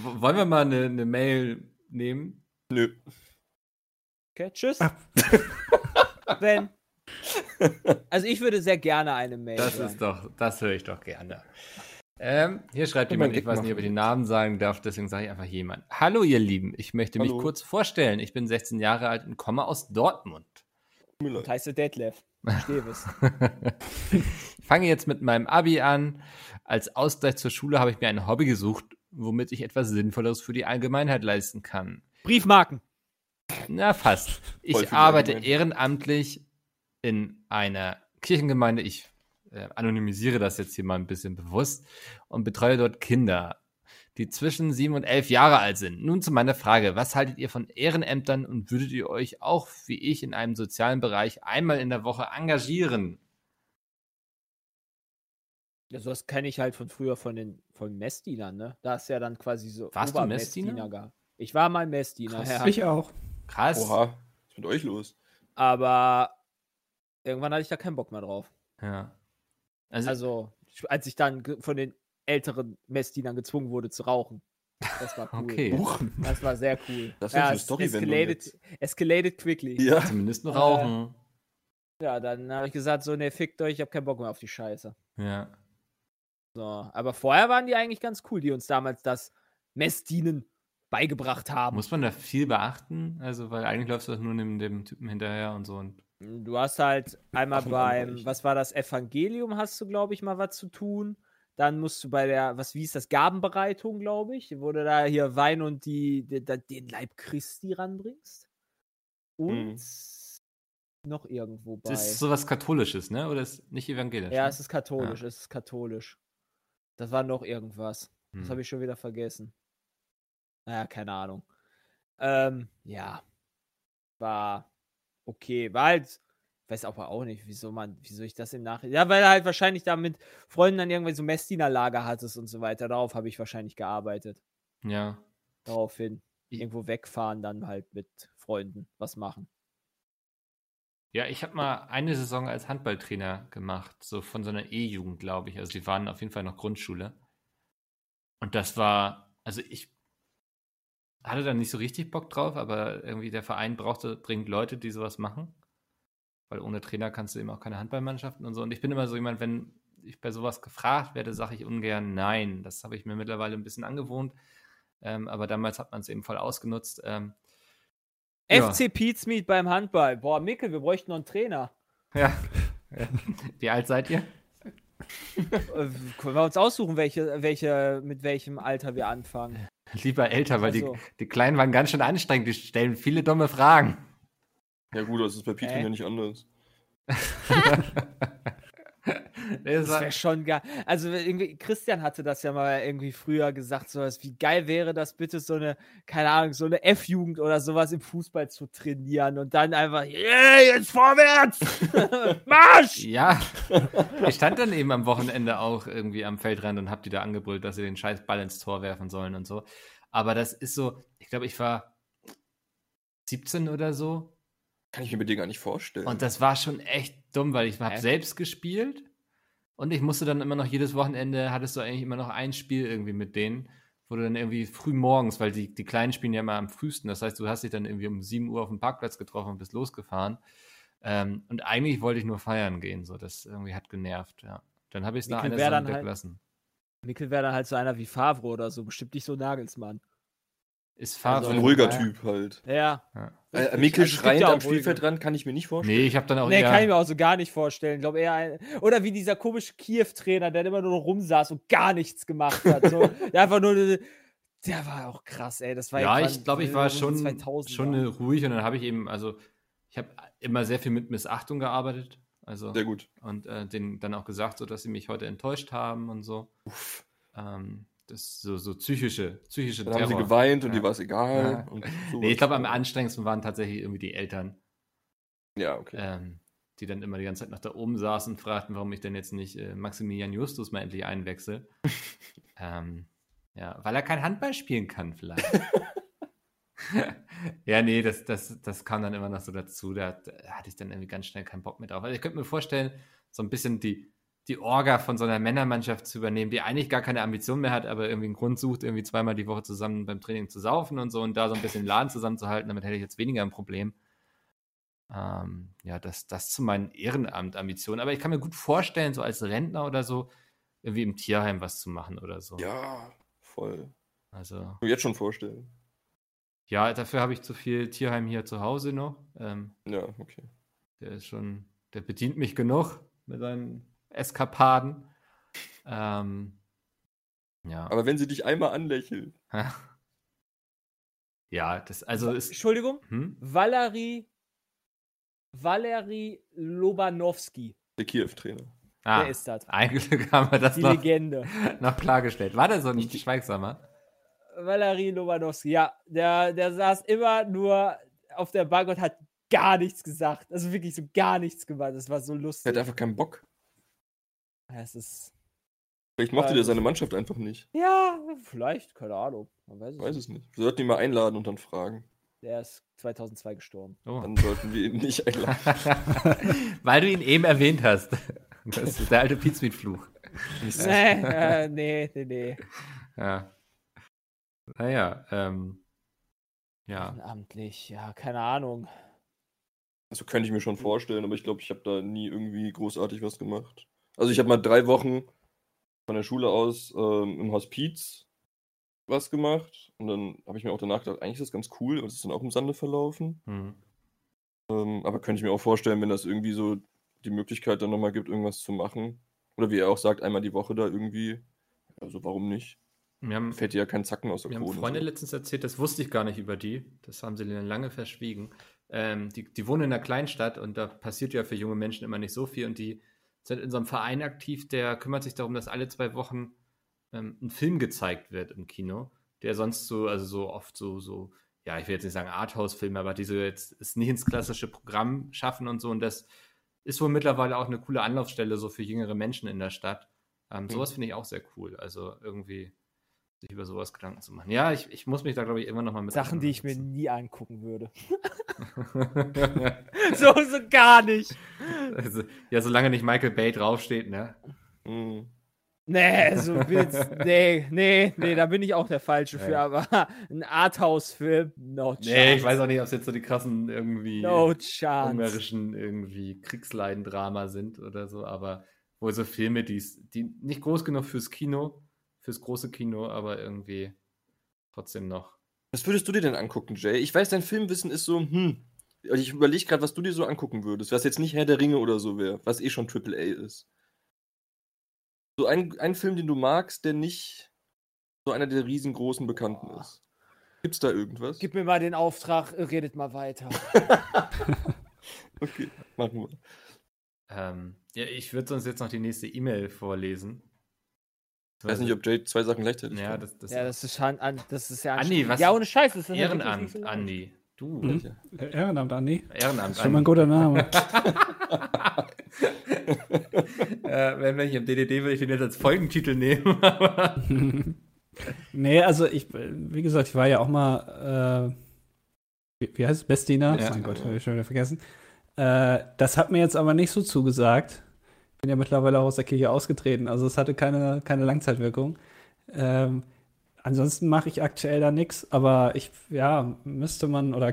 Wollen wir mal eine Mail nehmen? Nö. Okay, tschüss. Ben. Also, ich würde sehr gerne eine Mail das höre ich doch gerne. Hier schreibt jemand, ich weiß nicht, ob ich den Namen sagen darf, deswegen sage ich einfach jemand. Hallo ihr Lieben, ich möchte mich kurz vorstellen. Ich bin 16 Jahre alt und komme aus Dortmund. Und heiße Detlef Steves. Ich fange jetzt mit meinem Abi an. Als Ausgleich zur Schule habe ich mir ein Hobby gesucht, womit ich etwas Sinnvolles für die Allgemeinheit leisten kann. Briefmarken. Na fast. Ich arbeite ehrenamtlich in einer Kirchengemeinde. Ich anonymisiere das jetzt hier mal ein bisschen bewusst und betreue dort Kinder, die zwischen 7 und 11 Jahre alt sind. Nun zu meiner Frage, was haltet ihr von Ehrenämtern und würdet ihr euch auch, wie ich, in einem sozialen Bereich einmal in der Woche engagieren? Ja, sowas kenne ich halt von früher von Messdienern, ne? Da ist ja dann quasi so... Warst du Messdiener? Ich war mal Messdiener. Krass, ja. Ich auch. Krass. Oha, was ist mit euch los? Aber irgendwann hatte ich da keinen Bock mehr drauf. Ja. Also, als ich dann von den älteren Messdienern gezwungen wurde zu rauchen. Das war cool. Okay. Das war sehr cool. Das war eine Story, escalated quickly. Ja, zumindest noch rauchen. Ja, dann habe ich gesagt, so, ne, fickt euch, ich habe keinen Bock mehr auf die Scheiße. Ja. So, aber vorher waren die eigentlich ganz cool, die uns damals das Messdienen beigebracht haben. Muss man da viel beachten? Also, weil eigentlich läufst du nur neben dem Typen hinterher und so und du hast halt einmal beim, was war das, Evangelium hast du, glaube ich, mal was zu tun. Dann musst du bei der, was hieß das, Gabenbereitung, glaube ich, wo du da hier Wein und den Leib Christi ranbringst. Und noch irgendwo bei. Das ist sowas Katholisches, ne? Oder ist nicht evangelisch? Ja, ne? Es ist katholisch, ja. Es ist katholisch. Das war noch irgendwas. Das habe ich schon wieder vergessen. Naja, keine Ahnung. Okay, war halt, ich weiß aber auch nicht, wieso ich das im Nachhinein... Ja, weil er halt wahrscheinlich da mit Freunden dann irgendwann so Messdienerlager hattest und so weiter. Darauf habe ich wahrscheinlich gearbeitet. Ja. Daraufhin irgendwo wegfahren, dann halt mit Freunden was machen. Ja, ich habe mal eine Saison als Handballtrainer gemacht, so von so einer E-Jugend, glaube ich. Also die waren auf jeden Fall noch Grundschule. Und das war, also ich hatte dann nicht so richtig Bock drauf, aber irgendwie der Verein brauchte dringend Leute, die sowas machen. Weil ohne Trainer kannst du eben auch keine Handballmannschaften und so. Und ich bin immer so jemand, wenn ich bei sowas gefragt werde, sage ich ungern nein. Das habe ich mir mittlerweile ein bisschen angewohnt. Aber damals hat man es eben voll ausgenutzt. FC PietSmiet beim Handball. Boah, Mikkel, wir bräuchten noch einen Trainer. Ja. Wie alt seid ihr? Können wir uns aussuchen, mit welchem Alter wir anfangen? Lieber älter, weil die Kleinen waren ganz schön anstrengend. Die stellen viele dumme Fragen. Ja gut, das ist bei Piet ja nicht anders. Das wäre schon geil. Also irgendwie, Christian hatte das ja mal irgendwie früher gesagt, sowas, wie geil wäre das bitte, so eine, keine Ahnung, so eine F-Jugend oder sowas im Fußball zu trainieren und dann einfach, yeah, jetzt vorwärts! Marsch! Ja. Ich stand dann eben am Wochenende auch irgendwie am Feldrand und hab die da angebrüllt, dass sie den scheiß Ball ins Tor werfen sollen und so. Aber das ist so, ich glaube, ich war 17 oder so. Kann ich mir mit dir gar nicht vorstellen. Und das war schon echt dumm, weil ich habe selbst gespielt und ich musste dann immer noch jedes Wochenende, hattest du eigentlich immer noch ein Spiel irgendwie mit denen, wo du dann irgendwie früh morgens, weil die Kleinen spielen ja immer am frühesten, das heißt, du hast dich dann irgendwie um 7 Uhr auf dem Parkplatz getroffen und bist losgefahren. Und eigentlich wollte ich nur feiern gehen, so, das irgendwie hat genervt, ja. Dann habe ich es nach einer Saison weggelassen. Mikkel wäre dann halt so einer wie Favre oder so, bestimmt nicht so Nagelsmann. Ist Favre. So ein ruhiger Typ halt. Ja. Mikkel schreiend am Spielfeldrand kann ich mir nicht vorstellen. Nee, ich hab dann auch kann ich mir auch so gar nicht vorstellen. Ich glaube eher oder wie dieser komische Kiew-Trainer, der immer nur noch rumsaß und gar nichts gemacht hat. So, der einfach nur. Der war auch krass, ey. Das war ich glaube, ich war schon ruhig und dann habe ich eben, also ich habe immer sehr viel mit Missachtung gearbeitet. Also, sehr gut. Und denen dann auch gesagt, so, dass sie mich heute enttäuscht haben und so. Uff. Das so psychische Terror. Dann haben sie geweint und die war es egal. Ja. Und so. Nee, ich glaube, am anstrengendsten waren tatsächlich irgendwie die Eltern. Ja, okay. Die dann immer die ganze Zeit nach da oben saßen und fragten, warum ich denn jetzt nicht Maximilian Justus mal endlich einwechsel. Ja, weil er kein Handball spielen kann vielleicht. Ja, nee, das kam dann immer noch so dazu. Da hatte ich dann irgendwie ganz schnell keinen Bock mehr drauf. Also ich könnte mir vorstellen, so ein bisschen die Orga von so einer Männermannschaft zu übernehmen, die eigentlich gar keine Ambition mehr hat, aber irgendwie einen Grund sucht, irgendwie zweimal die Woche zusammen beim Training zu saufen und so und da so ein bisschen Laden zusammenzuhalten, damit hätte ich jetzt weniger ein Problem. Ja, das zu meinen Ehrenamtambitionen. Aber ich kann mir gut vorstellen, so als Rentner oder so, irgendwie im Tierheim was zu machen oder so. Ja, voll. Also. Du jetzt schon vorstellen. Ja, dafür habe ich zu viel Tierheim hier zu Hause noch. Ja, okay. Der bedient mich genug mit seinen Eskapaden. Ja. Aber wenn sie dich einmal anlächeln. Ja, das also ist. Entschuldigung? Hm? Valeriy Lobanovskyi. Der Kiew-Trainer. Der ist das. Ein Glück haben wir das noch klargestellt. War der so nicht schweigsamer? Valeriy Lobanovskyi, ja. Der saß immer nur auf der Bank und hat gar nichts gesagt. Also wirklich so gar nichts gemacht. Das war so lustig. Er hat einfach keinen Bock. Es ist. Vielleicht mochte der seine Mannschaft einfach nicht. Ja, vielleicht, keine Ahnung. Man weiß es nicht. Wir sollten ihn mal einladen und dann fragen. Der ist 2002 gestorben. Oh. Dann sollten wir ihn nicht einladen. Weil du ihn eben erwähnt hast. Das ist der alte PietSmiet-Fluch. Nee. Ja. Naja, ja. Ehrenamtlich, ja, keine Ahnung. Also könnte ich mir schon vorstellen, aber ich glaube, ich habe da nie irgendwie großartig was gemacht. Also ich habe mal 3 Wochen von der Schule aus im Hospiz was gemacht. Und dann habe ich mir auch danach gedacht, eigentlich ist das ganz cool. Und es ist dann auch im Sande verlaufen. Mhm. Aber könnte ich mir auch vorstellen, wenn das irgendwie so die Möglichkeit dann nochmal gibt, irgendwas zu machen. Oder wie er auch sagt, einmal die Woche da irgendwie. Also warum nicht? Fällt dir ja kein Zacken aus der Krone. Mir haben Freunde letztens erzählt, das wusste ich gar nicht über die. Das haben sie lange verschwiegen. Die wohnen in einer Kleinstadt und da passiert ja für junge Menschen immer nicht so viel. Und die sind in so einem Verein aktiv, der kümmert sich darum, dass alle 2 Wochen ein Film gezeigt wird im Kino, der sonst so, also so oft so, ja, ich will jetzt nicht sagen Arthouse-Filme, aber die so jetzt es nicht ins klassische Programm schaffen und so. Und das ist wohl mittlerweile auch eine coole Anlaufstelle so für jüngere Menschen in der Stadt. Sowas finde ich auch sehr cool. Also irgendwie sich über sowas Gedanken zu machen. Ja, ich muss mich da, glaube ich, immer noch mal mit Sachen, die ich mir nie angucken würde. so gar nicht. Also, ja, solange nicht Michael Bay draufsteht, ne? Mm. Nee, so Witz. Nee, da bin ich auch der Falsche für, aber ein Arthouse-Film, no chance. Nee, ich weiß auch nicht, ob es jetzt so die krassen irgendwie ungarischen irgendwie Kriegsleiden-Drama sind oder so, aber wohl so Filme, die nicht groß genug fürs große Kino, aber irgendwie trotzdem noch. Was würdest du dir denn angucken, Jay? Ich weiß, dein Filmwissen ist so, ich überlege gerade, was du dir so angucken würdest, was jetzt nicht Herr der Ringe oder so wäre, was eh schon AAA ist. So ein Film, den du magst, der nicht so einer der riesengroßen Bekannten ist. Gibt's da irgendwas? Gib mir mal den Auftrag, redet mal weiter. Okay, machen wir. Ja, ich würde sonst jetzt noch die nächste E-Mail vorlesen. Ich weiß nicht, ob Jay zwei Sachen gleichzeitig kann. Das ist ja Andi, was? Ja, ohne Scheiß. Das ist Ehrenamt, Andi. Du. Mhm. Ehrenamt, Andi. Ehrenamt, Andi. Schon mal ein guter Name. Wenn ich im DDD würde, ich den jetzt als Folgentitel nehmen. Nee, also wie gesagt, ich war ja auch mal, wie heißt es? Bestdiener? Ja. Mein Gott, habe ich schon wieder vergessen. Das hat mir jetzt aber nicht so zugesagt. Ich bin ja mittlerweile auch aus der Kirche ausgetreten, also es hatte keine Langzeitwirkung. Ansonsten mache ich aktuell da nichts, aber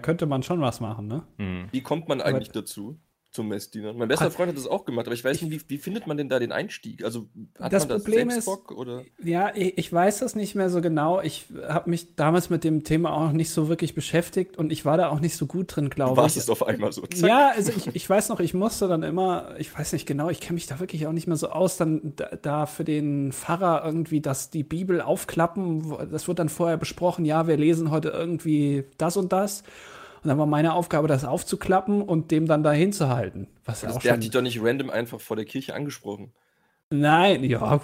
könnte man schon was machen, ne? Mhm. Wie kommt man eigentlich dazu? Zum Messdiener. Mein bester Freund hat das auch gemacht, aber ich weiß nicht, wie findet man denn da den Einstieg? Also hat das man das Problem selbst Bock, oder? Ja, ich weiß das nicht mehr so genau. Ich habe mich damals mit dem Thema auch noch nicht so wirklich beschäftigt und ich war da auch nicht so gut drin, glaube ich. Du warst es auf einmal so. Zack. Ja, also ich weiß noch, ich musste dann immer, ich weiß nicht genau, ich kenne mich da wirklich auch nicht mehr so aus, dann da für den Pfarrer irgendwie, dass die Bibel aufklappen, das wird dann vorher besprochen, ja, wir lesen heute irgendwie das und das. Und dann war meine Aufgabe, das aufzuklappen und dem dann da hinzuhalten. Der hat dich doch nicht random einfach vor der Kirche angesprochen. Nein, ja,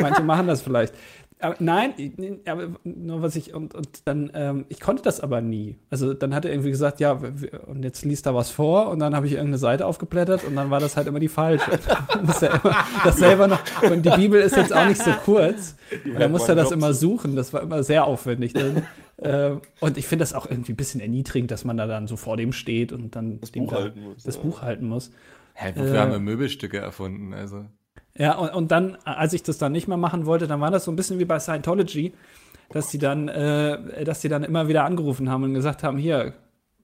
manche machen das vielleicht. Aber nein, aber nur was ich, und dann, ich konnte das aber nie. Also dann hat er irgendwie gesagt, ja, und jetzt liest da was vor und dann habe ich irgendeine Seite aufgeblättert und dann war das halt immer die falsche. Musste er immer das selber noch, und die Bibel ist jetzt auch nicht so kurz. Und dann musste er das immer suchen, das war immer sehr aufwendig. Dann, und ich finde das auch irgendwie ein bisschen erniedrigend, dass man da dann so vor dem steht und dann Buch halten muss. Hä, wofür haben wir Möbelstücke erfunden, also. Ja, und dann, als ich das dann nicht mehr machen wollte, dann war das so ein bisschen wie bei Scientology, dass die dann immer wieder angerufen haben und gesagt haben, hier,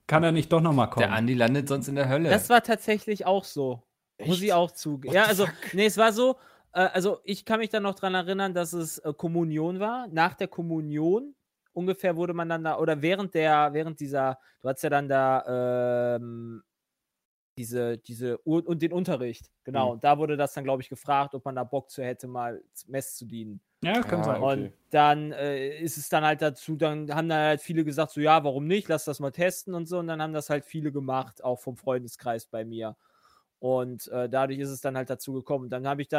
kann er nicht doch nochmal kommen? Der Andi landet sonst in der Hölle. Das war tatsächlich auch so. Echt? Muss ich auch zugeben. Ja, also, es war so, also ich kann mich dann noch dran erinnern, dass es Kommunion war. Nach der Kommunion ungefähr wurde man dann da, oder während dieser, du hattest ja dann da, diese Uhr und den Unterricht, genau. Mhm. Und da wurde das dann, glaube ich, gefragt, ob man da Bock zu hätte, mal Mess zu dienen. Ja, kann sein. Okay. Und dann ist es dann halt dazu, dann haben dann halt viele gesagt, so ja, warum nicht, lass das mal testen und so. Und dann haben das halt viele gemacht, auch vom Freundeskreis bei mir. Und dadurch ist es dann halt dazu gekommen. Und dann habe ich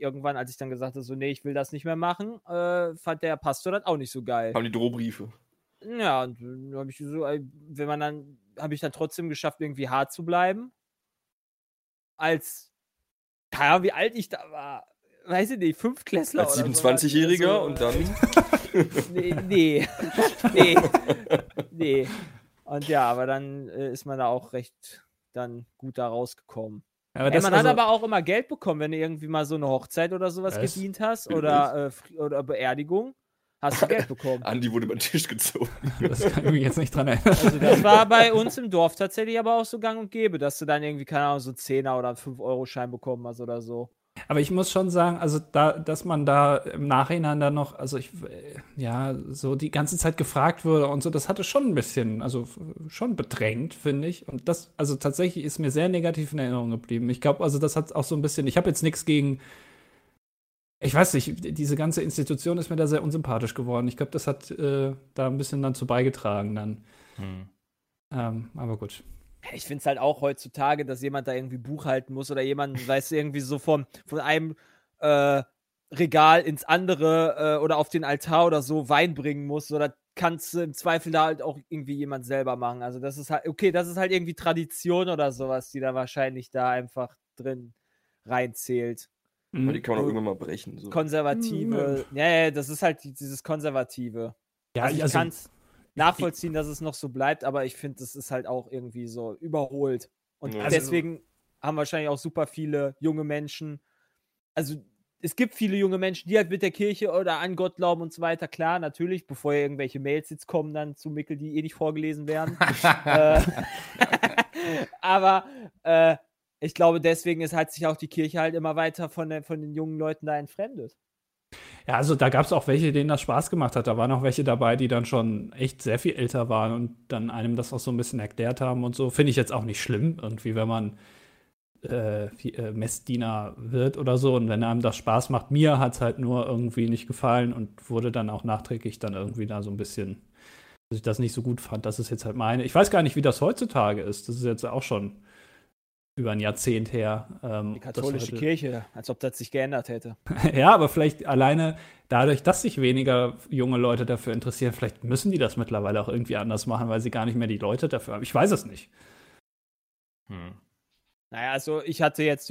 irgendwann, als ich dann gesagt habe, so nee, ich will das nicht mehr machen, fand der Pastor das auch nicht so geil. Haben die Drohbriefe. Ja, und dann habe ich so, habe ich dann trotzdem geschafft, irgendwie hart zu bleiben. Als, keine Ahnung, wie alt ich da war, weiß ich nicht, Fünftklässler als 27-Jähriger oder so, und dann? Nee. Und ja, aber dann ist man da auch recht dann gut da rausgekommen. Aber man hat aber auch immer Geld bekommen, wenn du irgendwie mal so eine Hochzeit oder sowas gedient hast oder Beerdigung. Hast du Geld bekommen? Andi wurde über den Tisch gezogen. Das kann ich mich jetzt nicht dran erinnern. Also das war bei uns im Dorf tatsächlich aber auch so gang und gäbe, dass du dann irgendwie, keine Ahnung, so 10er oder 5-Euro-Schein bekommen hast oder so. Aber ich muss schon sagen, also dass man da im Nachhinein dann noch, also so die ganze Zeit gefragt wurde und so, das hatte schon ein bisschen, also schon bedrängt, finde ich. Und das, also tatsächlich ist mir sehr negativ in Erinnerung geblieben. Ich glaube, also das hat auch so ein bisschen, ich habe jetzt nichts gegen. Ich weiß nicht, diese ganze Institution ist mir da sehr unsympathisch geworden. Ich glaube, das hat da ein bisschen dann zu beigetragen dann. Hm. Aber gut. Ich finde es halt auch heutzutage, dass jemand da irgendwie Buch halten muss oder jemand, weißt du, irgendwie so von einem Regal ins andere oder auf den Altar oder so Wein bringen muss. Oder kannst du im Zweifel da halt auch irgendwie jemand selber machen. Also das ist halt, okay, das ist halt irgendwie Tradition oder sowas, die da wahrscheinlich da einfach drin reinzählt. Aber die kann man auch irgendwann mal brechen. So. Konservative. Ja, das ist halt dieses Konservative. Ja, also ich kann es nachvollziehen, dass es noch so bleibt, aber ich finde, das ist halt auch irgendwie so überholt. Und deswegen haben wahrscheinlich auch super viele junge Menschen, also es gibt viele junge Menschen, die halt mit der Kirche oder an Gott glauben und so weiter. Klar, natürlich, bevor ja irgendwelche Mails jetzt kommen, dann zu Mickel, die nicht vorgelesen werden. Aber ich glaube, deswegen hat sich auch die Kirche halt immer weiter von den jungen Leuten da entfremdet. Ja, also da gab es auch welche, denen das Spaß gemacht hat. Da waren auch welche dabei, die dann schon echt sehr viel älter waren und dann einem das auch so ein bisschen erklärt haben und so. Finde ich jetzt auch nicht schlimm, irgendwie, wenn man Messdiener wird oder so. Und wenn einem das Spaß macht, mir hat es halt nur irgendwie nicht gefallen und wurde dann auch nachträglich dann irgendwie da so ein bisschen, dass ich das nicht so gut fand. Das ist jetzt halt meine. Ich weiß gar nicht, wie das heutzutage ist. Das ist jetzt auch schon über ein Jahrzehnt her. Die katholische Kirche, als ob das sich geändert hätte. Ja, aber vielleicht alleine dadurch, dass sich weniger junge Leute dafür interessieren, vielleicht müssen die das mittlerweile auch irgendwie anders machen, weil sie gar nicht mehr die Leute dafür haben. Ich weiß es nicht. Naja, also ich hatte jetzt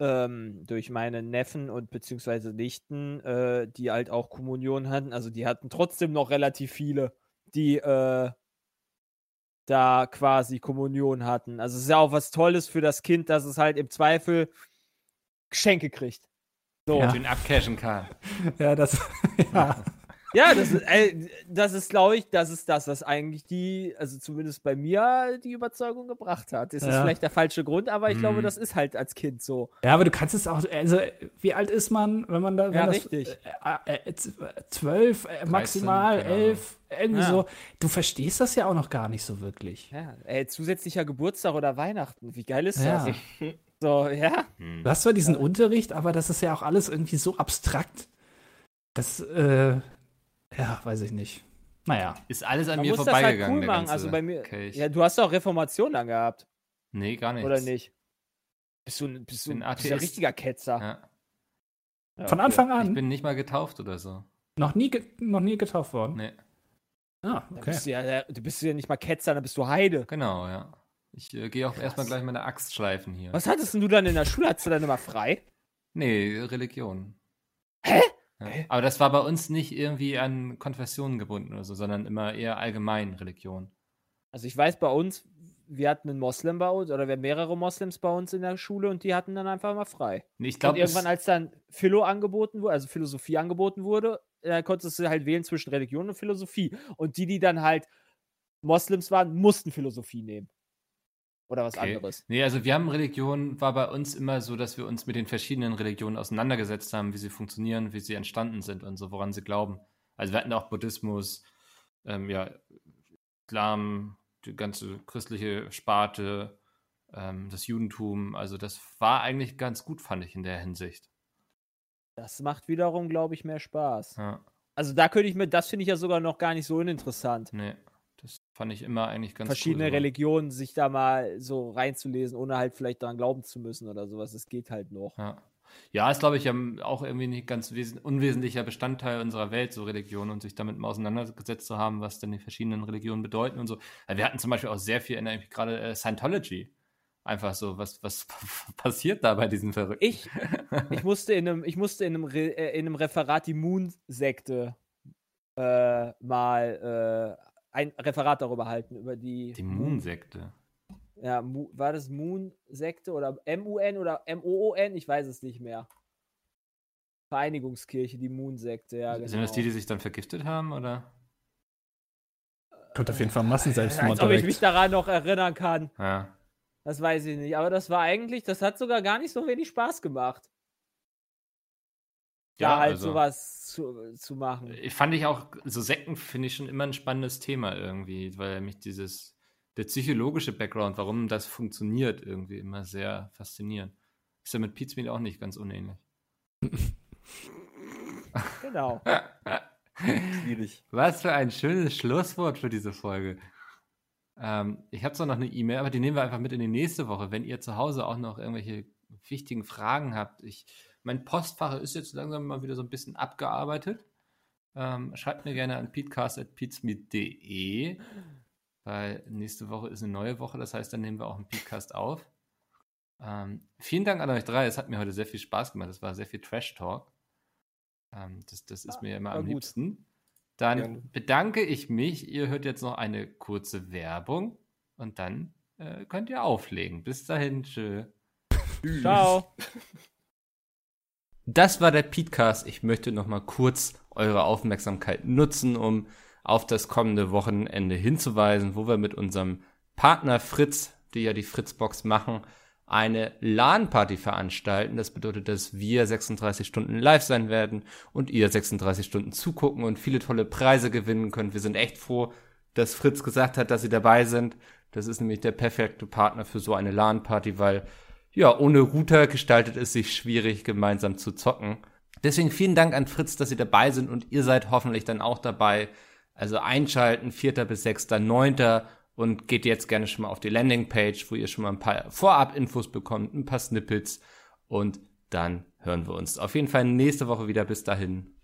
durch meine Neffen und beziehungsweise Nichten, die halt auch Kommunion hatten, also die hatten trotzdem noch relativ viele, die da quasi Kommunion hatten. Also es ist ja auch was Tolles für das Kind, dass es halt im Zweifel Geschenke kriegt. So. Ja. Und den abcashen kann. Ja, das ist, glaube ich, das, was eigentlich die, also zumindest bei mir, die Überzeugung gebracht hat. Das ist vielleicht der falsche Grund, aber ich glaube, das ist halt als Kind so. Ja, aber du kannst es auch, also wie alt ist man, wenn man da, wenn ja, das, richtig. 12, 13, maximal, genau. 11, irgendwie so. Du verstehst das ja auch noch gar nicht so wirklich. Ja, zusätzlicher Geburtstag oder Weihnachten, wie geil ist das? So, ja. Du hast zwar diesen Unterricht, aber das ist ja auch alles irgendwie so abstrakt, dass, ja, weiß ich nicht. Naja. Ist alles an mir vorbeigegangen. Halt cool, also bei mir. Okay. Ja, du hast doch Reformation dann gehabt. Nee, gar nichts. Oder nicht? Bist du ein Atheist. Bist ein richtiger Ketzer. Ja. Ja, von Anfang an. Ich bin nicht mal getauft oder so. Noch nie getauft worden? Nee. Ah, okay. Du bist ja nicht mal Ketzer, dann bist du Heide. Genau, ja. Ich gehe auch erstmal gleich meine Axt schleifen hier. Was hattest denn du dann in der Schule? Hattest du dann immer frei? Nee, Religion. Hä? Ja. Aber das war bei uns nicht irgendwie an Konfessionen gebunden oder so, sondern immer eher allgemein Religion. Also ich weiß, bei uns, wir hatten einen Moslem bei uns, oder wir hatten mehrere Moslems bei uns in der Schule und die hatten dann einfach mal frei. Nee, ich glaub, und irgendwann, als dann Philosophie angeboten wurde, konntest du halt wählen zwischen Religion und Philosophie. Und die dann halt Moslems waren, mussten Philosophie nehmen. Oder was anderes. Nee, also wir haben Religion, war bei uns immer so, dass wir uns mit den verschiedenen Religionen auseinandergesetzt haben, wie sie funktionieren, wie sie entstanden sind und so, woran sie glauben. Also wir hatten auch Buddhismus, Islam, die ganze christliche Sparte, das Judentum. Also das war eigentlich ganz gut, fand ich, in der Hinsicht. Das macht wiederum, glaube ich, mehr Spaß. Ja. Also da könnte ich mir, das finde ich ja sogar noch gar nicht so uninteressant. Nee. Das fand ich immer eigentlich ganz verschiedene cool, Religionen, sich da mal so reinzulesen, ohne halt vielleicht daran glauben zu müssen oder sowas. Das geht halt noch. Ja, ist, glaube ich, auch irgendwie nicht ganz unwesentlicher Bestandteil unserer Welt, so Religion, und sich damit mal auseinandergesetzt zu haben, was denn die verschiedenen Religionen bedeuten und so. Also wir hatten zum Beispiel auch sehr viel, gerade Scientology. Einfach so, was passiert da bei diesen Verrückten? Ich musste in einem Referat die Moon-Sekte mal ein Referat darüber halten, über die Moon-Sekte. Ja, war das Moon-Sekte oder M-U-N oder M-O-O-N? Ich weiß es nicht mehr. Vereinigungskirche, die Moon-Sekte, ja, genau. Sind das die sich dann vergiftet haben, oder? Kommt auf jeden Fall Massenselbstmord direkt. Ob ich mich daran noch erinnern kann. Ja. Das weiß ich nicht, aber das war eigentlich, das hat sogar gar nicht so wenig Spaß gemacht. Ja, da halt also, sowas zu machen. Fand ich auch, so Sekten finde ich schon immer ein spannendes Thema irgendwie, weil mich der psychologische Background, warum das funktioniert, irgendwie immer sehr faszinierend. Ist ja mit PietSmiet auch nicht ganz unähnlich. Genau. Schwierig. Was für ein schönes Schlusswort für diese Folge. Ich habe zwar noch eine E-Mail, aber die nehmen wir einfach mit in die nächste Woche. Wenn ihr zu Hause auch noch irgendwelche wichtigen Fragen habt, Mein Postfach ist jetzt langsam mal wieder so ein bisschen abgearbeitet. Schreibt mir gerne an pietcast@pietsmiet.de, weil nächste Woche ist eine neue Woche, das heißt, dann nehmen wir auch einen PietCast auf. Vielen Dank an euch drei, es hat mir heute sehr viel Spaß gemacht, es war sehr viel Trash-Talk. Das ist mir immer am liebsten. Dann bedanke ich mich, ihr hört jetzt noch eine kurze Werbung und dann könnt ihr auflegen. Bis dahin, tschö. Tschüss. Ciao. Das war der PietCast. Ich möchte noch mal kurz eure Aufmerksamkeit nutzen, um auf das kommende Wochenende hinzuweisen, wo wir mit unserem Partner Fritz, die ja die Fritzbox machen, eine LAN-Party veranstalten. Das bedeutet, dass wir 36 Stunden live sein werden und ihr 36 Stunden zugucken und viele tolle Preise gewinnen könnt. Wir sind echt froh, dass Fritz gesagt hat, dass sie dabei sind. Das ist nämlich der perfekte Partner für so eine LAN-Party, weil ja, ohne Router gestaltet es sich schwierig, gemeinsam zu zocken. Deswegen vielen Dank an Fritz, dass Sie dabei sind und ihr seid hoffentlich dann auch dabei. Also einschalten, 4. bis 6., 9. und geht jetzt gerne schon mal auf die Landingpage, wo ihr schon mal ein paar Vorab-Infos bekommt, ein paar Snippets und dann hören wir uns auf jeden Fall nächste Woche wieder. Bis dahin.